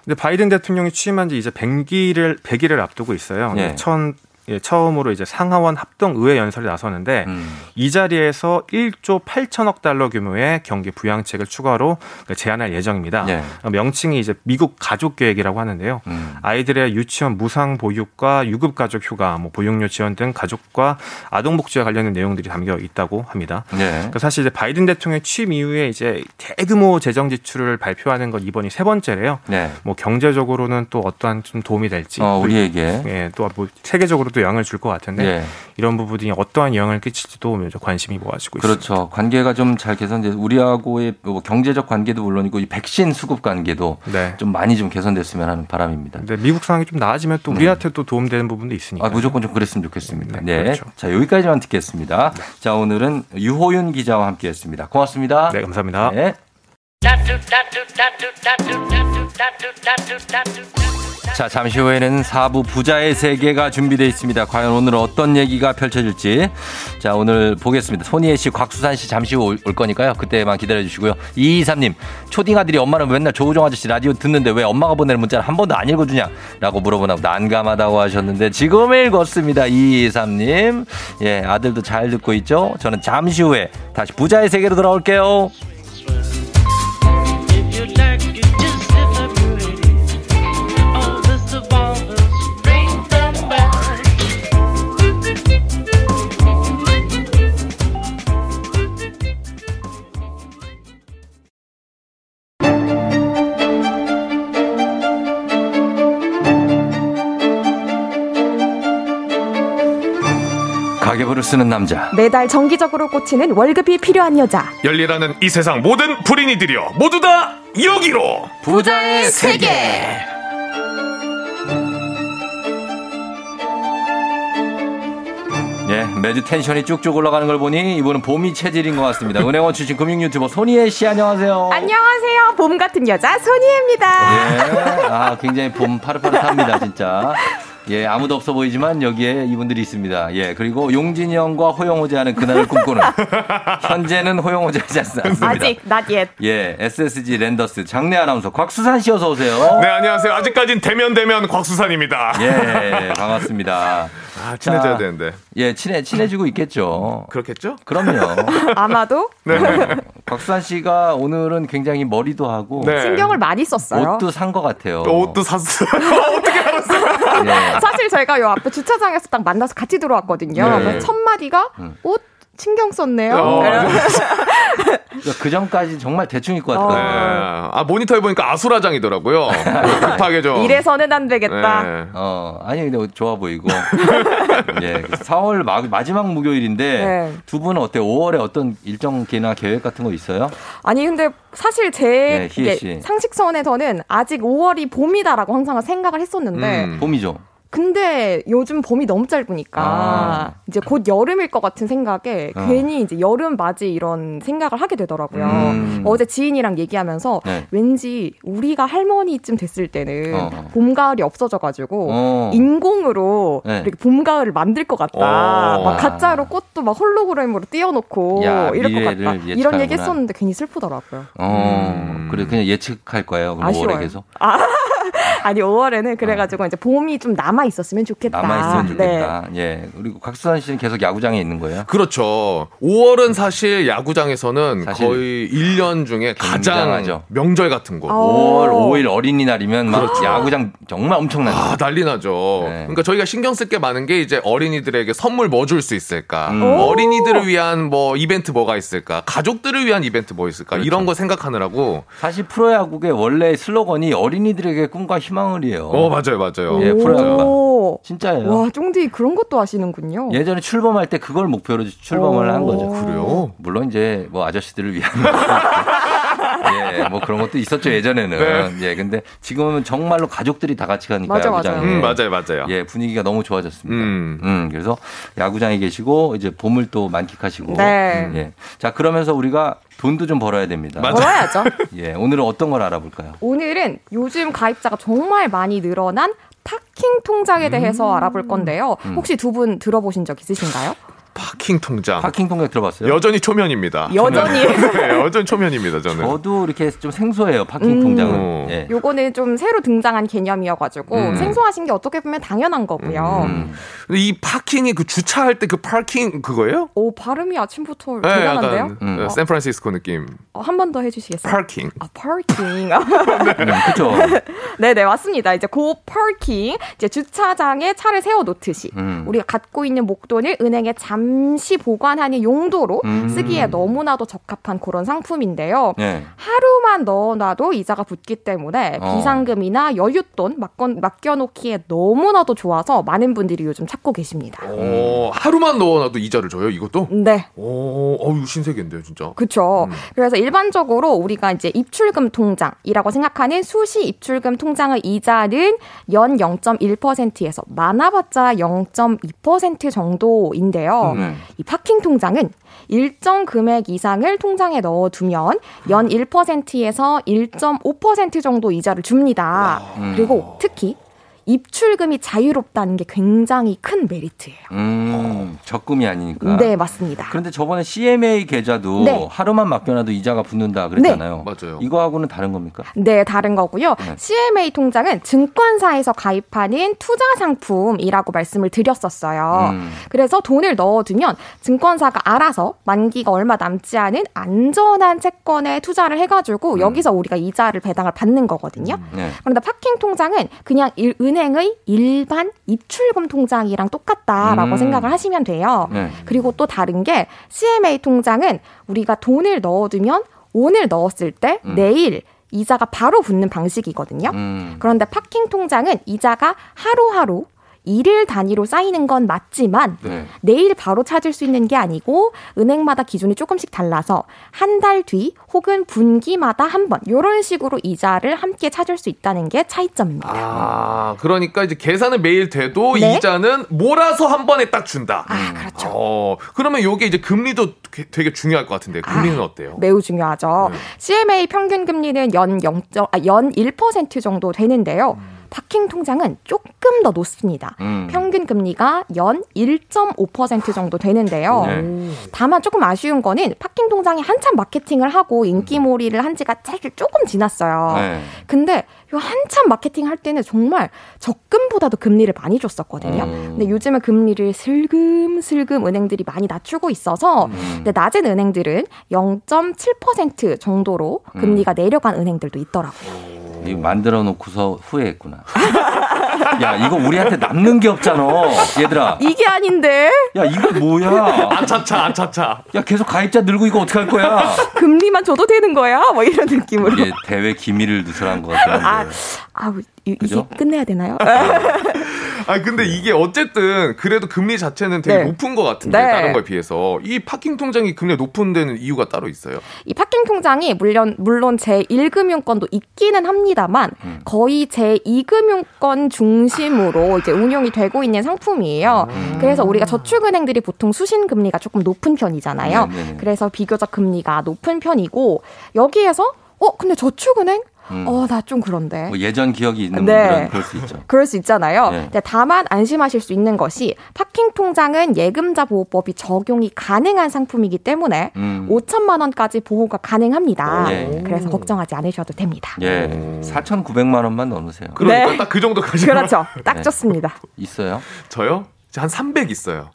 근데 바이든 대통령이 취임한 지 이제 백 일을 앞두고 있어요. 네. 천 예, 처음으로 이제 상하원 합동의회 연설에 나서는데 음. 이 자리에서 일조 팔천억 달러 규모의 경기 부양책을 추가로 제안할 예정입니다. 예. 명칭이 이제 미국 가족 계획이라고 하는데요. 음. 아이들의 유치원 무상 보육과 유급 가족 휴가, 뭐 보육료 지원 등 가족과 아동 복지와 관련된 내용들이 담겨 있다고 합니다. 예. 그러니까 사실 이제 바이든 대통령 취임 이후에 이제 대규모 재정 지출을 발표하는 건 이번이 세 번째래요. 예. 뭐 경제적으로는 또 어떠한 좀 도움이 될지 어, 우리에게 예, 또 뭐 세계적으로 또 영향을 줄 것 같은데 예. 이런 부분이 어떠한 영향을 끼칠지도 관심이 모아지고 그렇죠. 있습니다. 그렇죠. 관계가 좀 잘 개선돼서 우리하고의 뭐 경제적 관계도 물론이고 이 백신 수급 관계도 네. 좀 많이 좀 개선됐으면 하는 바람입니다. 네, 미국 상황이 좀 나아지면 또 우리한테 네. 또 도움되는 부분도 있으니까. 아, 무조건 좀 그랬으면 좋겠습니다. 네, 네. 그렇죠. 자, 여기까지만 듣겠습니다. 네. 자, 오늘은 유호윤 기자와 함께했습니다. 고맙습니다. 네, 감사합니다. 네. 자, 잠시 후에는 사 부 부자의 세계가 준비되어 있습니다. 과연 오늘 어떤 얘기가 펼쳐질지. 자, 오늘 보겠습니다. 손희애 씨, 곽수산 씨 잠시 후 올 거니까요. 그때만 기다려주시고요. 이이삼님, 초딩 아들이 엄마는 맨날 조우종 아저씨 라디오 듣는데 왜 엄마가 보내는 문자를 한 번도 안 읽어주냐라고 물어보나고 난감하다고 하셨는데 지금 읽었습니다. 이이삼님. 예, 아들도 잘 듣고 있죠? 저는 잠시 후에 다시 부자의 세계로 돌아올게요. 가계부를 쓰는 남자, 매달 정기적으로 꽂히는 월급이 필요한 여자, 열일하는 이 세상 모든 불인이들이여 모두 다 여기로. 부자의 세계. 예, 매주 텐션이 쭉쭉 올라가는 걸 보니 이분은 봄이 체질인 것 같습니다. 은행원 출신 금융 유튜버 손희애 씨, 안녕하세요. 안녕하세요. 봄 같은 여자 손희애입니다. 예, 아, 굉장히 봄 파릇파릇합니다 진짜. 예, 아무도 없어 보이지만 여기에 이분들이 있습니다. 예, 그리고 용진이 형과 호영호재하는 그날을 꿈꾸는, 현재는 호영호재하지 않습니다. 아직 not yet. 예, 에스에스지 랜더스 장내 아나운서 곽수산 씨, 어서 오세요. 네, 안녕하세요. 아직까진 대면 대면 곽수산입니다. 예, 반갑습니다. 아, 친해져야 자, 되는데. 예, 친해 친해지고 있겠죠. 그렇겠죠? 그럼요. 아마도. 네. 곽수산 씨가 오늘은 굉장히 머리도 하고, 네, 신경을 많이 썼어요. 옷도 산 것 같아요. 옷도 샀어요. 어떻게 알았어요? 네. 사실 제가 요 앞에 주차장에서 딱 만나서 같이 들어왔거든요. 네. 첫 마디가 음. 옷 신경 썼네요. 어, 그 전까지 정말 대충 입고 왔더라고요. 네. 아, 모니터에 보니까 아수라장이더라고요. 급하게 좀. 이래서는 안 되겠다. 네. 어, 아니 근데 좋아 보이고. 예, 사월 마, 마지막 목요일인데, 네, 두 분은 어때요? 오월에 어떤 일정이나 계획 같은 거 있어요? 아니 근데 사실 제 네, 상식선에서는 아직 오월이 봄이다라고 항상 생각을 했었는데. 음, 봄이죠. 근데 요즘 봄이 너무 짧으니까 아. 이제 곧 여름일 것 같은 생각에 어. 괜히 이제 여름 맞이 이런 생각을 하게 되더라고요. 음. 어제 지인이랑 얘기하면서, 네, 왠지 우리가 할머니쯤 됐을 때는 어. 봄 가을이 없어져가지고 어. 인공으로, 네, 이렇게 봄 가을을 만들 것 같다. 오. 막 가짜로 꽃도 막 홀로그램으로 띄워놓고 야, 이럴 것 같다. 예측하구나. 이런 얘기했었는데 괜히 슬프더라고요. 어. 음. 그래 그냥 예측할 거예요. 그럼 아쉬워요. 오월에 계속. 아. 아니 오월에는 그래가지고 어. 이제 봄이 좀 남아 있었으면 좋겠다. 남아 있으면 좋겠다. 네. 예. 그리고 곽수산 씨는 계속 야구장에 있는 거예요? 그렇죠. 오월은 사실 야구장에서는 사실 거의 일 년 중에 가장 명절 같은 거. 오월 오일 어린이날이면 막 그렇죠. 야구장 정말 엄청나죠. 아, 난리 나죠. 네. 그러니까 저희가 신경 쓸 게 많은 게 이제 어린이들에게 선물 뭐 줄 수 있을까? 음. 어린이들을 위한 뭐 이벤트 뭐가 있을까? 가족들을 위한 이벤트 뭐 있을까? 그렇죠. 이런 거 생각하느라고. 사실 프로야구의 원래 슬로건이 어린이들에게 꿈과 희망을이에요. 어, 맞아요, 맞아요. 예, 프로야구가 진짜예요. 와, 쫑디 그런 것도 아시는군요. 예전에 출범할 때 그걸 목표로 출범을 오. 한 거죠. 그래요? 물론 이제 뭐 아저씨들을 위한. 예, 뭐 그런 것도 있었죠 예전에는. 네. 예, 근데 지금은 정말로 가족들이 다 같이 가니까 맞아, 야구장에. 맞아요. 음, 맞아요, 맞아요. 예, 분위기가 너무 좋아졌습니다. 음. 음, 그래서 야구장에 계시고 이제 봄을 또 만끽하시고. 네. 음, 예, 자 그러면서 우리가 돈도 좀 벌어야 됩니다. 맞아. 벌어야죠. 예, 오늘은 어떤 걸 알아볼까요? 오늘은 요즘 가입자가 정말 많이 늘어난 파킹 통장에 대해서 음. 알아볼 건데요. 음. 혹시 두 분 들어보신 적 있으신가요? 파킹 통장. 파킹 통장 들어봤어요? 여전히 초면입니다. 여전히. 네, 여전히 초면입니다. 저는. 저도 이렇게 좀 생소해요. 파킹 음, 통장은. 예. 요거는 좀 새로 등장한 개념이어가지고 음. 생소하신 게 어떻게 보면 당연한 거고요. 음. 근데 이 파킹이 그 주차할 때 그 파킹 그거예요? 오, 발음이 아침부터 네, 대단한데요? 음. 샌프란시스코 느낌. 어, 한 번 더 해주시겠어요? 파킹. 아, 파킹. 네, 그렇죠. 네, 네, 맞습니다. 이제 그 파킹, 이제 주차장에 차를 세워놓듯이 음. 우리가 갖고 있는 목돈을 은행에 잠 잠시 보관하는 용도로 음. 쓰기에 너무나도 적합한 그런 상품인데요. 네. 하루만 넣어놔도 이자가 붙기 때문에 어. 비상금이나 여윳돈 맡겨놓기에 너무나도 좋아서 많은 분들이 요즘 찾고 계십니다. 오, 하루만 넣어놔도 이자를 줘요? 이것도? 네. 오, 어우, 신세계인데요, 진짜. 그렇죠. 음. 그래서 일반적으로 우리가 이제 입출금 통장이라고 생각하는 수시 입출금 통장의 이자는 연 영 점 일 퍼센트에서 많아봤자 영 점 이 퍼센트 정도인데요. 네. 이 파킹 통장은 일정 금액 이상을 통장에 넣어두면 연 일 퍼센트에서 일 점 오 퍼센트 정도 이자를 줍니다. 음. 그리고 특히 입출금이 자유롭다는 게 굉장히 큰 메리트예요. 음, 적금이 아니니까. 네, 맞습니다. 그런데 저번에 씨엠에이 계좌도 네. 하루만 맡겨놔도 이자가 붙는다 그랬잖아요. 네. 맞아요. 이거하고는 다른 겁니까? 네, 다른 거고요. 네. 씨엠에이 통장은 증권사에서 가입하는 투자 상품이라고 말씀을 드렸었어요. 음. 그래서 돈을 넣어두면 증권사가 알아서 만기가 얼마 남지 않은 안전한 채권에 투자를 해가지고 음. 여기서 우리가 이자를 배당을 받는 거거든요. 음. 네. 그런데 파킹 통장은 그냥 일, 은행의 일반 입출금 통장이랑 똑같다라고 음. 생각을 하시면 돼요. 네. 그리고 또 다른 게 씨엠에이 통장은 우리가 돈을 넣어두면 오늘 넣었을 때 음. 내일 이자가 바로 붙는 방식이거든요. 음. 그런데 파킹 통장은 이자가 하루하루 일일 단위로 쌓이는 건 맞지만 네. 내일 바로 찾을 수 있는 게 아니고 은행마다 기준이 조금씩 달라서 한 달 뒤 혹은 분기마다 한 번 이런 식으로 이자를 함께 찾을 수 있다는 게 차이점입니다. 아, 그러니까 이제 계산은 매일 돼도 네? 이자는 몰아서 한 번에 딱 준다. 아, 그렇죠. 어, 그러면 이게 이제 금리도 되게 중요할 것 같은데 금리는 아, 어때요? 매우 중요하죠. 네. 씨엠에이 평균 금리는 연 영 점 아, 연 일 퍼센트 정도 되는데요. 음. 파킹 통장은 조금 더 높습니다. 음. 평균 금리가 연 일 점 오 퍼센트 정도 되는데요. 네. 다만 조금 아쉬운 거는 파킹 통장이 한참 마케팅을 하고 인기몰이를 한 지가 사실 조금 지났어요. 네. 근데 요 한참 마케팅 할 때는 정말 적금보다도 금리를 많이 줬었거든요. 음. 근데 요즘은 금리를 슬금슬금 은행들이 많이 낮추고 있어서 음. 근데 낮은 은행들은 영 점 칠 퍼센트 정도로 금리가 음. 내려간 은행들도 있더라고요. 이 만들어 놓고서 후회했구나. 야, 이거 우리한테 남는 게 없잖아. 얘들아. 이게 아닌데? 야, 이거 뭐야? 아차차, 아차차. 야, 계속 가입자 늘고 이거 어떡할 거야? 금리만 줘도 되는 거야? 뭐 이런 느낌으로. 이게 대외 기밀을 누설한 것 같은데. 아, 아, 이, 이게 끝내야 되나요? 아, 근데 이게 어쨌든 그래도 금리 자체는 되게 네. 높은 것 같은데 네. 다른 거에 비해서 이 파킹 통장이 금리가 높은 데는 이유가 따로 있어요? 이 파킹 통장이 물론 물론 제일 금융권도 있기는 합니다만 음. 거의 제이 금융권 중심으로 이제 운용이 되고 있는 상품이에요. 음. 그래서 우리가 저축은행들이 보통 수신 금리가 조금 높은 편이잖아요. 네, 네. 그래서 비교적 금리가 높은 편이고 여기에서 어, 근데 저축은행? 음. 어, 나 좀 그런데. 뭐 예전 기억이 있는 네. 분들은 그럴 수 있죠. 그럴 수 있잖아요. 네. 근데 다만 안심하실 수 있는 것이 파킹 통장은 예금자 보호법이 적용이 가능한 상품이기 때문에 음. 오천만 원까지 보호가 가능합니다. 네. 그래서 걱정하지 않으셔도 됩니다. 예, 네. 사천구백만 원만 넣으세요. 그러니까 네. 딱 그 정도까지. 그렇죠. 딱 네. 좋습니다. 있어요? 저요? 한 삼백 있어요.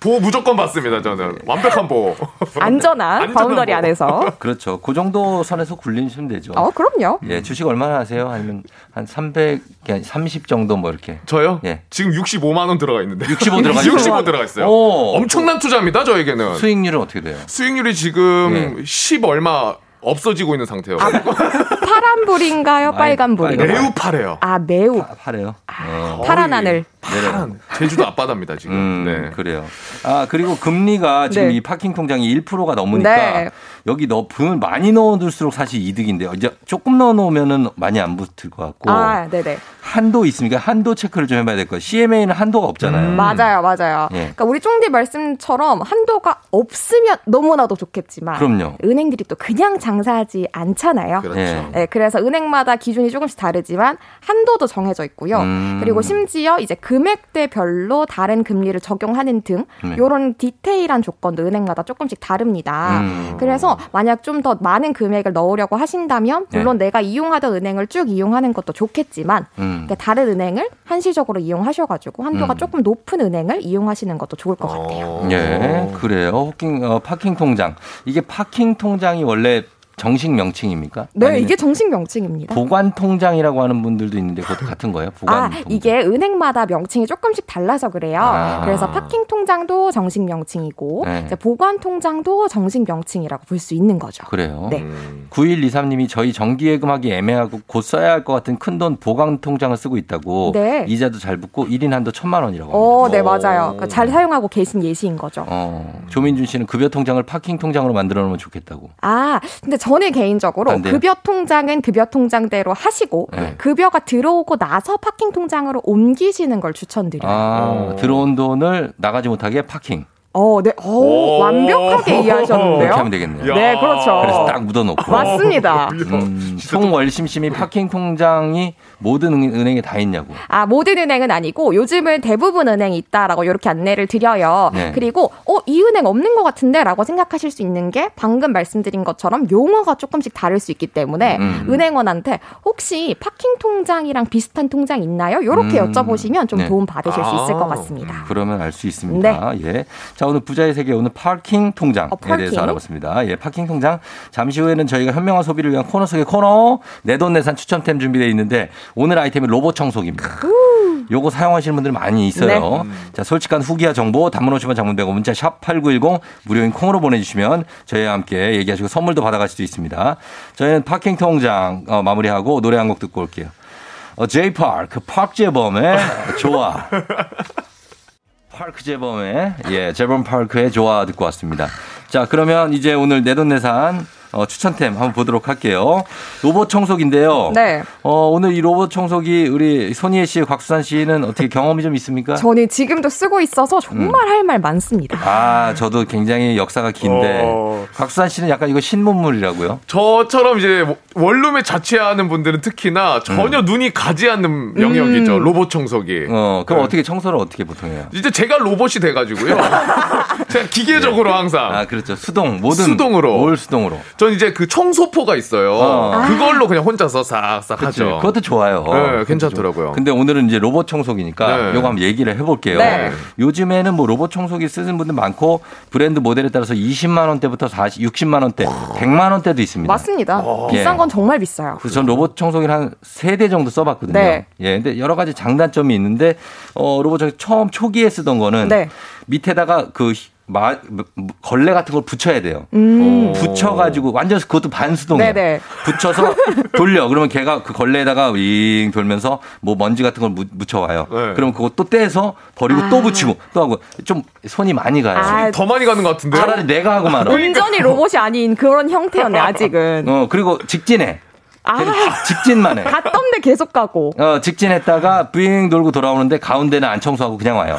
보호 무조건 받습니다. 저는 완벽한 보호. 안전한 바운더리 보호. 안에서. 그렇죠. 그 정도 선에서 굴리시면 되죠. 어, 그럼요. 예, 주식 얼마나 하세요? 아니면 한 삼백, 삼십 정도 뭐 이렇게. 저요? 예. 지금 육십오만 원 들어가 있는데. 육십오 들어가 있어요. 육십오 들어가 있어요. 오. 엄청난 투자입니다. 저에게는. 수익률은 어떻게 돼요? 수익률이 지금 예. 십 얼마 없어지고 있는 상태예요. 아, 파란불인가요? 빨간불인가요? 매우 파래요. 아, 매우 파, 파래요. 아, 네. 파란 하늘. 파란. 제주도 앞바다입니다 지금. 음, 네, 그래요. 아, 그리고 금리가 지금 네. 이 파킹 통장이 일 퍼센트가 넘으니까 네. 여기 넣 분 많이 넣어둘수록 사실 이득인데요. 이제 조금 넣어놓으면은 많이 안 붙을 것 같고. 아, 네네. 한도 있습니까? 한도 체크를 좀 해봐야 될 거예요. 씨엠에이는 한도가 없잖아요. 음. 맞아요, 맞아요. 예. 그러니까 우리 쫑디 말씀처럼 한도가 없으면 너무나도 좋겠지만, 그럼요. 은행들이 또 그냥 장사하지 않잖아요. 그렇죠. 예. 예, 그래서 은행마다 기준이 조금씩 다르지만 한도도 정해져 있고요. 음. 그리고 심지어 이제 금액대별로 다른 금리를 적용하는 등 네. 이런 디테일한 조건도 은행마다 조금씩 다릅니다. 음. 그래서 만약 좀 더 많은 금액을 넣으려고 하신다면, 물론 네. 내가 이용하던 은행을 쭉 이용하는 것도 좋겠지만. 음. 다른 은행을 한시적으로 이용하셔가지고 한도가 음. 조금 높은 은행을 이용하시는 것도 좋을 것 같아요. 네, 그래요. 호킹, 어, 파킹 통장. 이게 파킹 통장이 원래 정식 명칭입니까? 네, 이게 정식 명칭입니다. 보관 통장이라고 하는 분들도 있는데 그것도 같은 거예요? 보관 아, 통장. 이게 은행마다 명칭이 조금씩 달라서 그래요. 아. 그래서 파킹 통장도 정식 명칭이고 네. 이제 보관 통장도 정식 명칭이라고 볼 수 있는 거죠. 그래요. 네. 음. 구일이삼 님이 저희 정기예금하기 애매하고 곧 써야 할 것 같은 큰돈 보관 통장을 쓰고 있다고 네. 이자도 잘 붙고 일 인 한도 천만 원이라고 합니다. 오, 네, 맞아요. 그러니까 잘 사용하고 계신 예시인 거죠. 어. 조민준 씨는 급여 통장을 파킹 통장으로 만들어 놓으면 좋겠다고. 아, 근데 저는 개인적으로 급여 통장은 급여 통장대로 하시고 네. 급여가 들어오고 나서 파킹 통장으로 옮기시는 걸 추천드려요. 아, 들어온 돈을 나가지 못하게 파킹. 어, 네, 오, 오~ 완벽하게 이해하셨는데요. 그렇게 하면 되겠네요. 네, 그렇죠. 그래서 딱 묻어놓고. 맞습니다. 음, 송월심심이 파킹 통장이 모든 은행에 다 있냐고. 아, 모든 은행은 아니고 요즘은 대부분 은행이 있다라고 이렇게 안내를 드려요. 네. 그리고 어, 이 은행 없는 것 같은데라고 생각하실 수 있는 게 방금 말씀드린 것처럼 용어가 조금씩 다를 수 있기 때문에 음. 은행원한테 혹시 파킹 통장이랑 비슷한 통장 있나요? 이렇게 음. 여쭤보시면 좀 네. 도움 받으실 수 있을 것 같습니다. 그러면 알 수 있습니다. 네. 예. 자, 오늘 부자의 세계 오늘 파킹 통장에 어, 파킹? 대해서 알아봤습니다. 예, 파킹 통장. 잠시 후에는 저희가 현명한 소비를 위한 코너 속의 코너 내돈내산 추천템 준비되어 있는데 오늘 아이템이 로봇 청소기입니다. 요거 사용하시는 분들 많이 있어요. 네. 자, 솔직한 후기와 정보 단문 오시면 장문 백원 문자 샵 팔구일공 무료인 콩으로 보내주시면 저희와 함께 얘기하시고 선물도 받아가실 수 있습니다. 저희는 파킹 통장 어, 마무리하고 노래 한 곡 듣고 올게요. 어, J-Park 팍 재범의 좋아. 파크 재범의 예 재범 파크의 좋아 듣고 왔습니다. 자, 그러면 이제 오늘 내돈내산 어, 추천템 한번 보도록 할게요. 로봇 청소기인데요. 네. 어, 오늘 이 로봇 청소기 우리 손희애 씨, 곽수산 씨는 어떻게 경험이 좀 있습니까? 저는 지금도 쓰고 있어서 정말 음. 할 말 많습니다. 아, 저도 굉장히 역사가 긴데 어... 곽수산 씨는 약간 이거 신문물이라고요? 저처럼 이제 원룸에 자취하는 분들은 특히나 전혀 음. 눈이 가지 않는 영역이죠. 음. 로봇 청소기. 어, 그럼 네. 어떻게 청소를 어떻게 보통 해요? 이제 제가 로봇이 돼가지고요. 제가 기계적으로 네. 항상. 아, 그렇죠. 수동 모든 수동으로. 뭘 수동으로? 전 이제 그 청소포가 있어요. 어. 그걸로 그냥 혼자서 싹싹 그쵸. 하죠. 그것도 좋아요. 네, 괜찮더라고요. 근데 오늘은 이제 로봇 청소기니까 네. 요거 한번 얘기를 해볼게요. 네. 요즘에는 뭐 로봇 청소기 쓰는 분들 많고 브랜드 모델에 따라서 이십만 원대부터 사십, 육십만 원대, 백만 원대도 있습니다. 맞습니다. 오. 비싼 건 정말 비싸요. 그래서 전 로봇 청소기를 한 세 대 정도 써봤거든요. 네. 예, 근데 여러 가지 장단점이 있는데 어, 로봇 청소기 처음 초기에 쓰던 거는 네. 밑에다가 그 마, 걸레 같은 걸 붙여야 돼요. 음. 붙여가지고 완전 그것도 반수동이에요. 네네. 붙여서 돌려. 그러면 걔가 그 걸레에다가 윙 돌면서 뭐 먼지 같은 걸 무, 묻혀와요. 네. 그러면 그거 또 떼서 버리고 아. 또 붙이고 또 하고 좀 손이 많이 가요. 아. 더 많이 가는 것 같은데요? 차라리 내가 하고 말아. 온전히 로봇이 아닌 그런 형태였네 아직은. 어, 그리고 직진해. 아, 직진만 해. 갔던데 계속 가고. 어, 직진했다가 빙 돌고 돌아오는데 가운데는 안 청소하고 그냥 와요.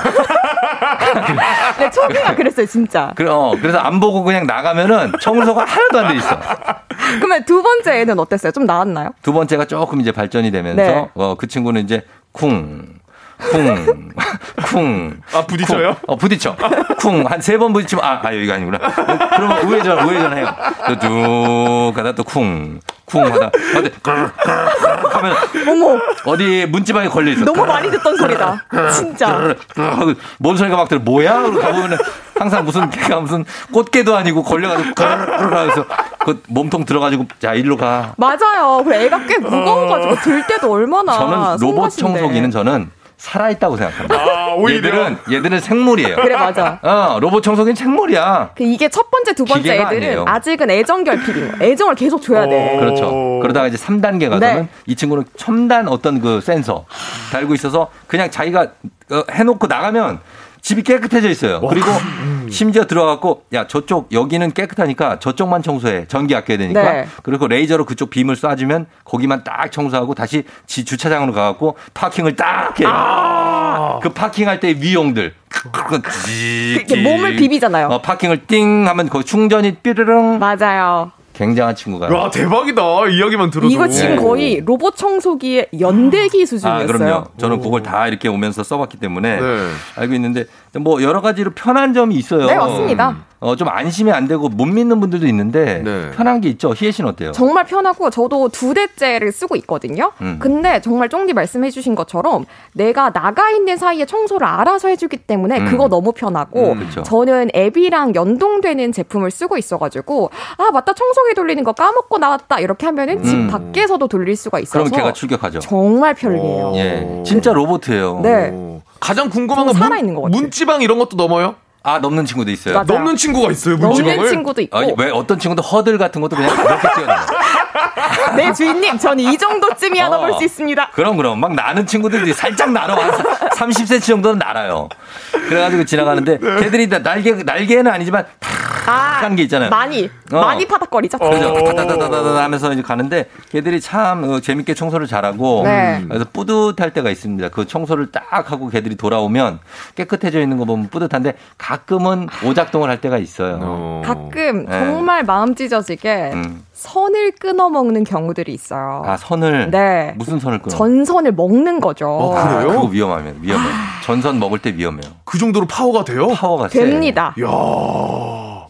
네, 초기가 그랬어요, 진짜. 그래, 어, 그래서 안 보고 그냥 나가면은 청소가 하나도 안 돼 있어. 그러면 두 번째는 어땠어요? 좀 나았나요? 두 번째가 조금 이제 발전이 되면서 네. 어, 그 친구는 이제 쿵. 쿵, 쿵. 아, 부딪혀요? 쿵. 어, 부딪혀. 쿵. 한 세 번 부딪히면, 아, 아, 여기가 아니구나. 그러면 우회전, 우회전 해요. 또 쭉 가다 또 쿵, 쿵 하다. 근데, 하면, 어머. 어디 문지방에 걸려있어. 너무 많이 듣던 소리다. 진짜. 뭔 소리가 막 들어. 뭐야? 그러고 가보면 항상 무슨, 걔가 무슨 꽃게도 아니고 걸려가지고, 그러면서 그 몸통 들어가지고, 자, 일로 가. 맞아요. 그래, 애가 꽤 무거워가지고 들 때도 얼마나. 저는 로봇 손가신데. 청소기는 저는 살아있다고 생각합니다. 아, 얘들은 얘들은 생물이에요. 그래 맞아. 어, 로봇 청소기는 생물이야. 그 이게 첫 번째 두 번째 애들은 아니에요. 아직은 애정 결핍이에요. 애정을 계속 줘야 돼. 그렇죠. 그러다가 이제 삼 단계 가서는 네. 이 친구는 첨단 어떤 그 센서 달고 있어서 그냥 자기가 해놓고 나가면 집이 깨끗해져 있어요. 와. 그리고 심지어 들어가고 야 저쪽 여기는 깨끗하니까 저쪽만 청소해. 전기 아껴야 되니까. 네. 그리고 레이저로 그쪽 빔을 쏴주면 거기만 딱 청소하고 다시 지 주차장으로 가갖고 파킹을 딱 해. 아~ 그 파킹할 때 위용들. 그, 몸을 비비잖아요. 어, 파킹을 띵 하면 거기 충전이 삐르릉. 맞아요. 굉장한 친구가. 와, 대박이다. 이야기만 들어도. 이거 지금 거의 로봇 청소기의 연대기 수준이었어요. 아, 그럼요. 저는 그걸 다 이렇게 오면서 써봤기 때문에 네. 알고 있는데 뭐 여러 가지로 편한 점이 있어요. 네, 맞습니다. 어, 좀 안심이 안 되고 못 믿는 분들도 있는데 네. 편한 게 있죠. 희애 씨는 어때요? 정말 편하고 저도 두 대째를 쓰고 있거든요. 음. 근데 정말 쫑디 말씀해 주신 것처럼 내가 나가 있는 사이에 청소를 알아서 해주기 때문에 음. 그거 너무 편하고 음, 그렇죠. 저는 앱이랑 연동되는 제품을 쓰고 있어가지고 아 맞다 청소기 돌리는 거 까먹고 나왔다 이렇게 하면은 집 음. 밖에서도 돌릴 수가 있어서 그럼 걔가 출격하죠. 정말 편리해요. 예, 진짜 로봇이에요. 네. 오. 가장 궁금한 건 살아있는 거 같아요. 문지방 이런 것도 넘어요? 아, 넘는 친구도 있어요. 맞아요. 넘는 친구가 있어요, 문지방을? 넘는 친구도 있고. 아니, 왜 어떤 친구도 허들 같은 것도 그냥 그렇게 뛰어나요. 네, 주인님, 저는 이 정도쯤이야 넘을 어, 수 있습니다. 그럼, 그럼. 막 나는 친구들이 살짝 날아. 삼십 센티미터 정도는 날아요. 그래가지고 지나가는데, 걔들이 날개, 날개는 아니지만, 다 아, 하는 게 있잖아요. 많이 어. 많이 파닥거리죠. 그렇죠. 다다다다다 하면서 이제 가는데 걔들이 참 재밌게 청소를 잘하고 네. 그래서 뿌듯할 때가 있습니다. 그 청소를 딱 하고 걔들이 돌아오면 깨끗해져 있는 거 보면 뿌듯한데 가끔은 오작동을 할 때가 있어요. 어. 가끔 네. 정말 마음 찢어지게 음. 선을 끊어 먹는 경우들이 있어요. 아 선을? 네. 무슨 선을 끊어? 전선을 먹는 거죠. 어, 그래요? 아, 그거 위험하면 위험해요. 전선 먹을 때 위험해요. 그 정도로 파워가 돼요? 파워가 됩니다. 세. 이야.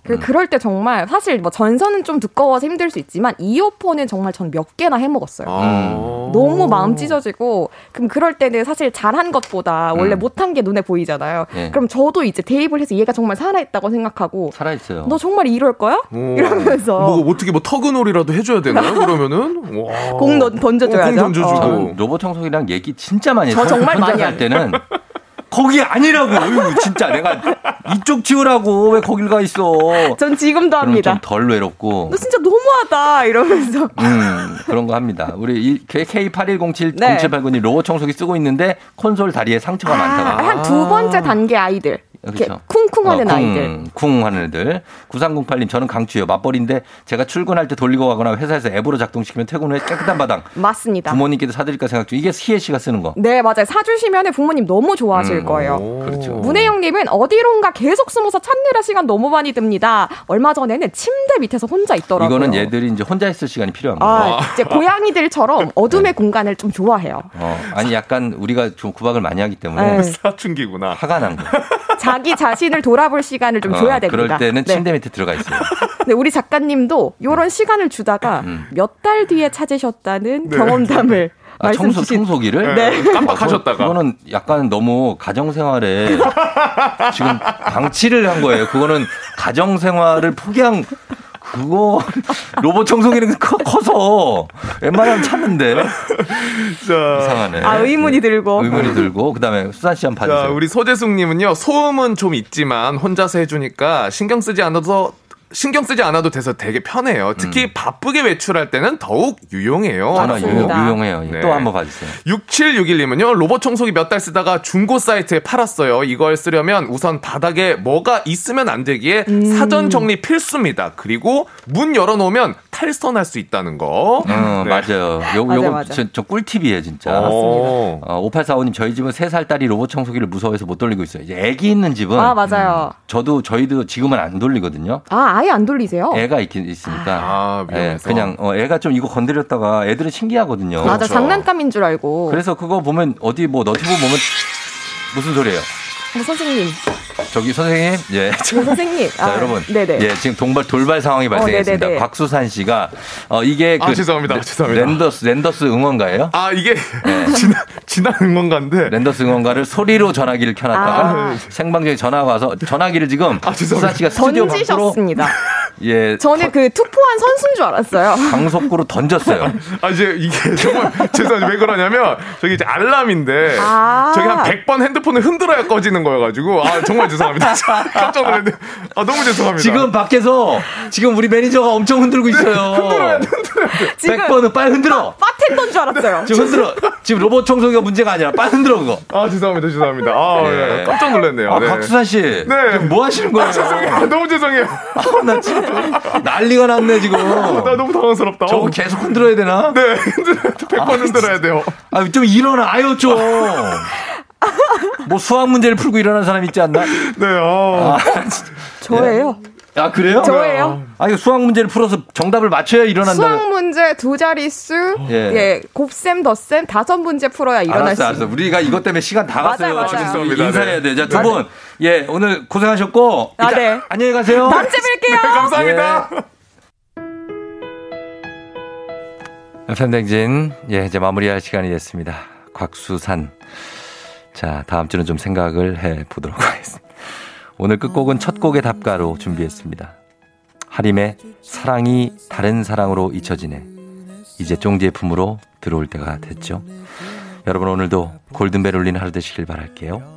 그, 그럴 때 정말 사실 뭐 전선은 좀 두꺼워서 힘들 수 있지만 이어폰은 정말 전 몇 개나 해먹었어요. 아~ 너무 마음 찢어지고 그럼 그럴 때는 사실 잘한 것보다 원래 음. 못한 게 눈에 보이잖아요. 네. 그럼 저도 이제 대입을 해서 얘가 정말 살아있다고 생각하고 살아있어요. 너 정말 이럴 거야? 오. 이러면서 뭐 어떻게 뭐 터그놀이라도 해줘야 되나요? 그러면은 와. 공 던져줘야죠. 공 던져주고 어. 로봇 청소기랑 얘기 진짜 많이 했어요. 저 정말 많이 할 때는 거기 아니라고. 어휴, 진짜 내가 이쪽 치우라고 왜 거길 가 있어. 전 지금도 합니다. 좀 덜 외롭고. 너 진짜 너무하다 이러면서. 음, 그런 거 합니다. 우리 케이 팔일공칠 공칠팔구님 네. 로봇 청소기 쓰고 있는데 콘솔 다리에 상처가 아, 많다고. 한 두 번째 단계 아이들. 그렇죠. 쿵쿵하는 어, 쿵, 아이들. 쿵하는 애들. 구삼공팔님 저는 강추예요. 맞벌인데 제가 출근할 때 돌리고 가거나 회사에서 앱으로 작동시키면 퇴근 후에 깨끗한 바닥. 맞습니다. 부모님께도 사드릴까 생각 중. 이게 희애 씨가 쓰는 거. 네 맞아요. 사주시면 부모님 너무 좋아하실 음, 거예요. 오. 그렇죠. 문혜영님은 어디론가 계속 숨어서 찾느라 시간 너무 많이 듭니다. 얼마 전에는 침대 밑에서 혼자 있더라고요. 이거는 얘들이 이제 혼자 있을 시간이 필요한 거예요. 아, 이제 고양이들처럼 어둠의 네. 공간을 좀 좋아해요. 어, 아니 약간 우리가 좀 구박을 많이 하기 때문에 네. 사춘기구나. 화가 난 거. 자기 자신을 돌아볼 시간을 좀 어, 줘야 됩니다. 그럴 때는 네. 침대 밑에 들어가 있어요. 네, 우리 작가님도 이런 시간을 주다가 음. 몇 달 뒤에 찾으셨다는 네. 경험담을 아, 말씀 청소, 주신... 청소기를? 네. 깜빡하셨다가. 어, 그거는 약간 너무 가정생활에 지금 방치를 한 거예요. 그거는 가정생활을 포기한... 그거 로봇 청소기는 커, 커서 웬만하면 찾는데 이상하네. 아 의문이 들고 의문이 들고 그다음에 수산 씨 한번 봐주세요. 자, 우리 소재숙님은요 소음은 좀 있지만 혼자서 해주니까 신경 쓰지 않아서. 신경 쓰지 않아도 돼서 되게 편해요. 특히 음. 바쁘게 외출할 때는 더욱 유용해요. 아, 유용, 유용해요. 네. 또 한번 봐주세요. 육칠육일님은요. 로봇 청소기 몇 달 쓰다가 중고 사이트에 팔았어요. 이걸 쓰려면 우선 바닥에 뭐가 있으면 안 되기에 음. 사전 정리 필수입니다. 그리고 문 열어놓으면 탈선할 수 있다는 거. 음, 네. 맞아요. 요, 맞아, 요거 맞아. 저, 저 꿀팁이에요. 진짜. 어, 오팔사오님 저희 집은 세 살 딸이 로봇 청소기를 무서워해서 못 돌리고 있어요. 이제 애기 있는 집은 아, 맞아요. 음, 저도 저희도 지금은 안 돌리거든요. 아, 아예 안 돌리세요? 애가 있긴 있으니까. 아, 예, 그냥 어, 애가 좀 이거 건드렸다가 애들은 신기하거든요. 맞아, 그렇죠. 장난감인 줄 알고. 그래서 그거 보면 어디 뭐 너튜브 보면 무슨 소리예요? 뭐 선생님. 저기 선생님, 예. 뭐 선생님. 자 아, 여러분, 네네. 예, 지금 동발 돌발 상황이 발생했습니다. 어, 곽수산 씨가 어 이게 아, 그 죄송합니다, 죄송합니다. 랜더스 랜더스 응원가예요? 아 이게 네. 지난 지난 응원가인데 랜더스 응원가를 소리로 전화기를 켜놨다가 아. 생방송에 전화가 와서 전화기를 지금 아, 수산 씨가 스튜디오 던지셨습니다. 예, 저는 그 투포한 선수인 줄 알았어요. 방석구로 던졌어요. 아 이제 이게 정말 죄송합니다. 왜 그러냐면 저기 이제 알람인데 아~ 저기 한 백 번 핸드폰을 흔들어야 꺼지는 거여가지고 아 정말 죄송합니다. 깜짝 놀랐는데 아 너무 죄송합니다. 지금 밖에서 지금 우리 매니저가 엄청 흔들고 있어요. 흔들어야 돼, 흔들어야 돼. 지금 백 번은 빨리 흔들어. 빠텐던 줄 알았어요. 네, 지금 흔들어. 지금 로봇 청소기가 문제가 아니라 빨리 흔들어 그거. 아 죄송합니다, 죄송합니다. 아 네. 네. 깜짝 놀랐네요. 아 네. 박수산 씨, 네. 지금 뭐 하시는 거예요? 아, 죄송해요. 너무 죄송해요. 아, 나 진짜. 난리가 났네 지금. 나 너무 당황스럽다. 저거 계속 흔들어야 되나? 네, 백 번 아, 흔들어야 돼요. 아, 좀 일어나, 아유 좀. 뭐 수학 문제를 풀고 일어난 사람 있지 않나? 네, 어. 아, 저예요. 아 그래요? 저예요. 아 이거 수학 문제를 풀어서 정답을 맞춰야 일어난다. 수학 문제 두 자릿수, 예, 예 곱셈, 덧셈 다섯 문제 풀어야 일어날 알았어, 수. 알았어, 알았어. 우리가 이것 때문에 시간 다 갔어요. 맞아요, 맞아요. 죄송합니다. 인사해야 돼. 자, 두 분, 예, 오늘 고생하셨고, 아, 네. 안녕히 가세요. 다음 주에 뵐게요. 네, 감사합니다. 예. 에프엠 댕진, 예, 이제 마무리할 시간이 됐습니다. 곽수산, 자, 다음 주는 좀 생각을 해 보도록 하겠습니다. 오늘 끝곡은 첫 곡의 답가로 준비했습니다. 하림의 사랑이 다른 사랑으로 잊혀지네. 이제 쫑지의 품으로 들어올 때가 됐죠. 여러분 오늘도 골든벨 울리는 하루 되시길 바랄게요.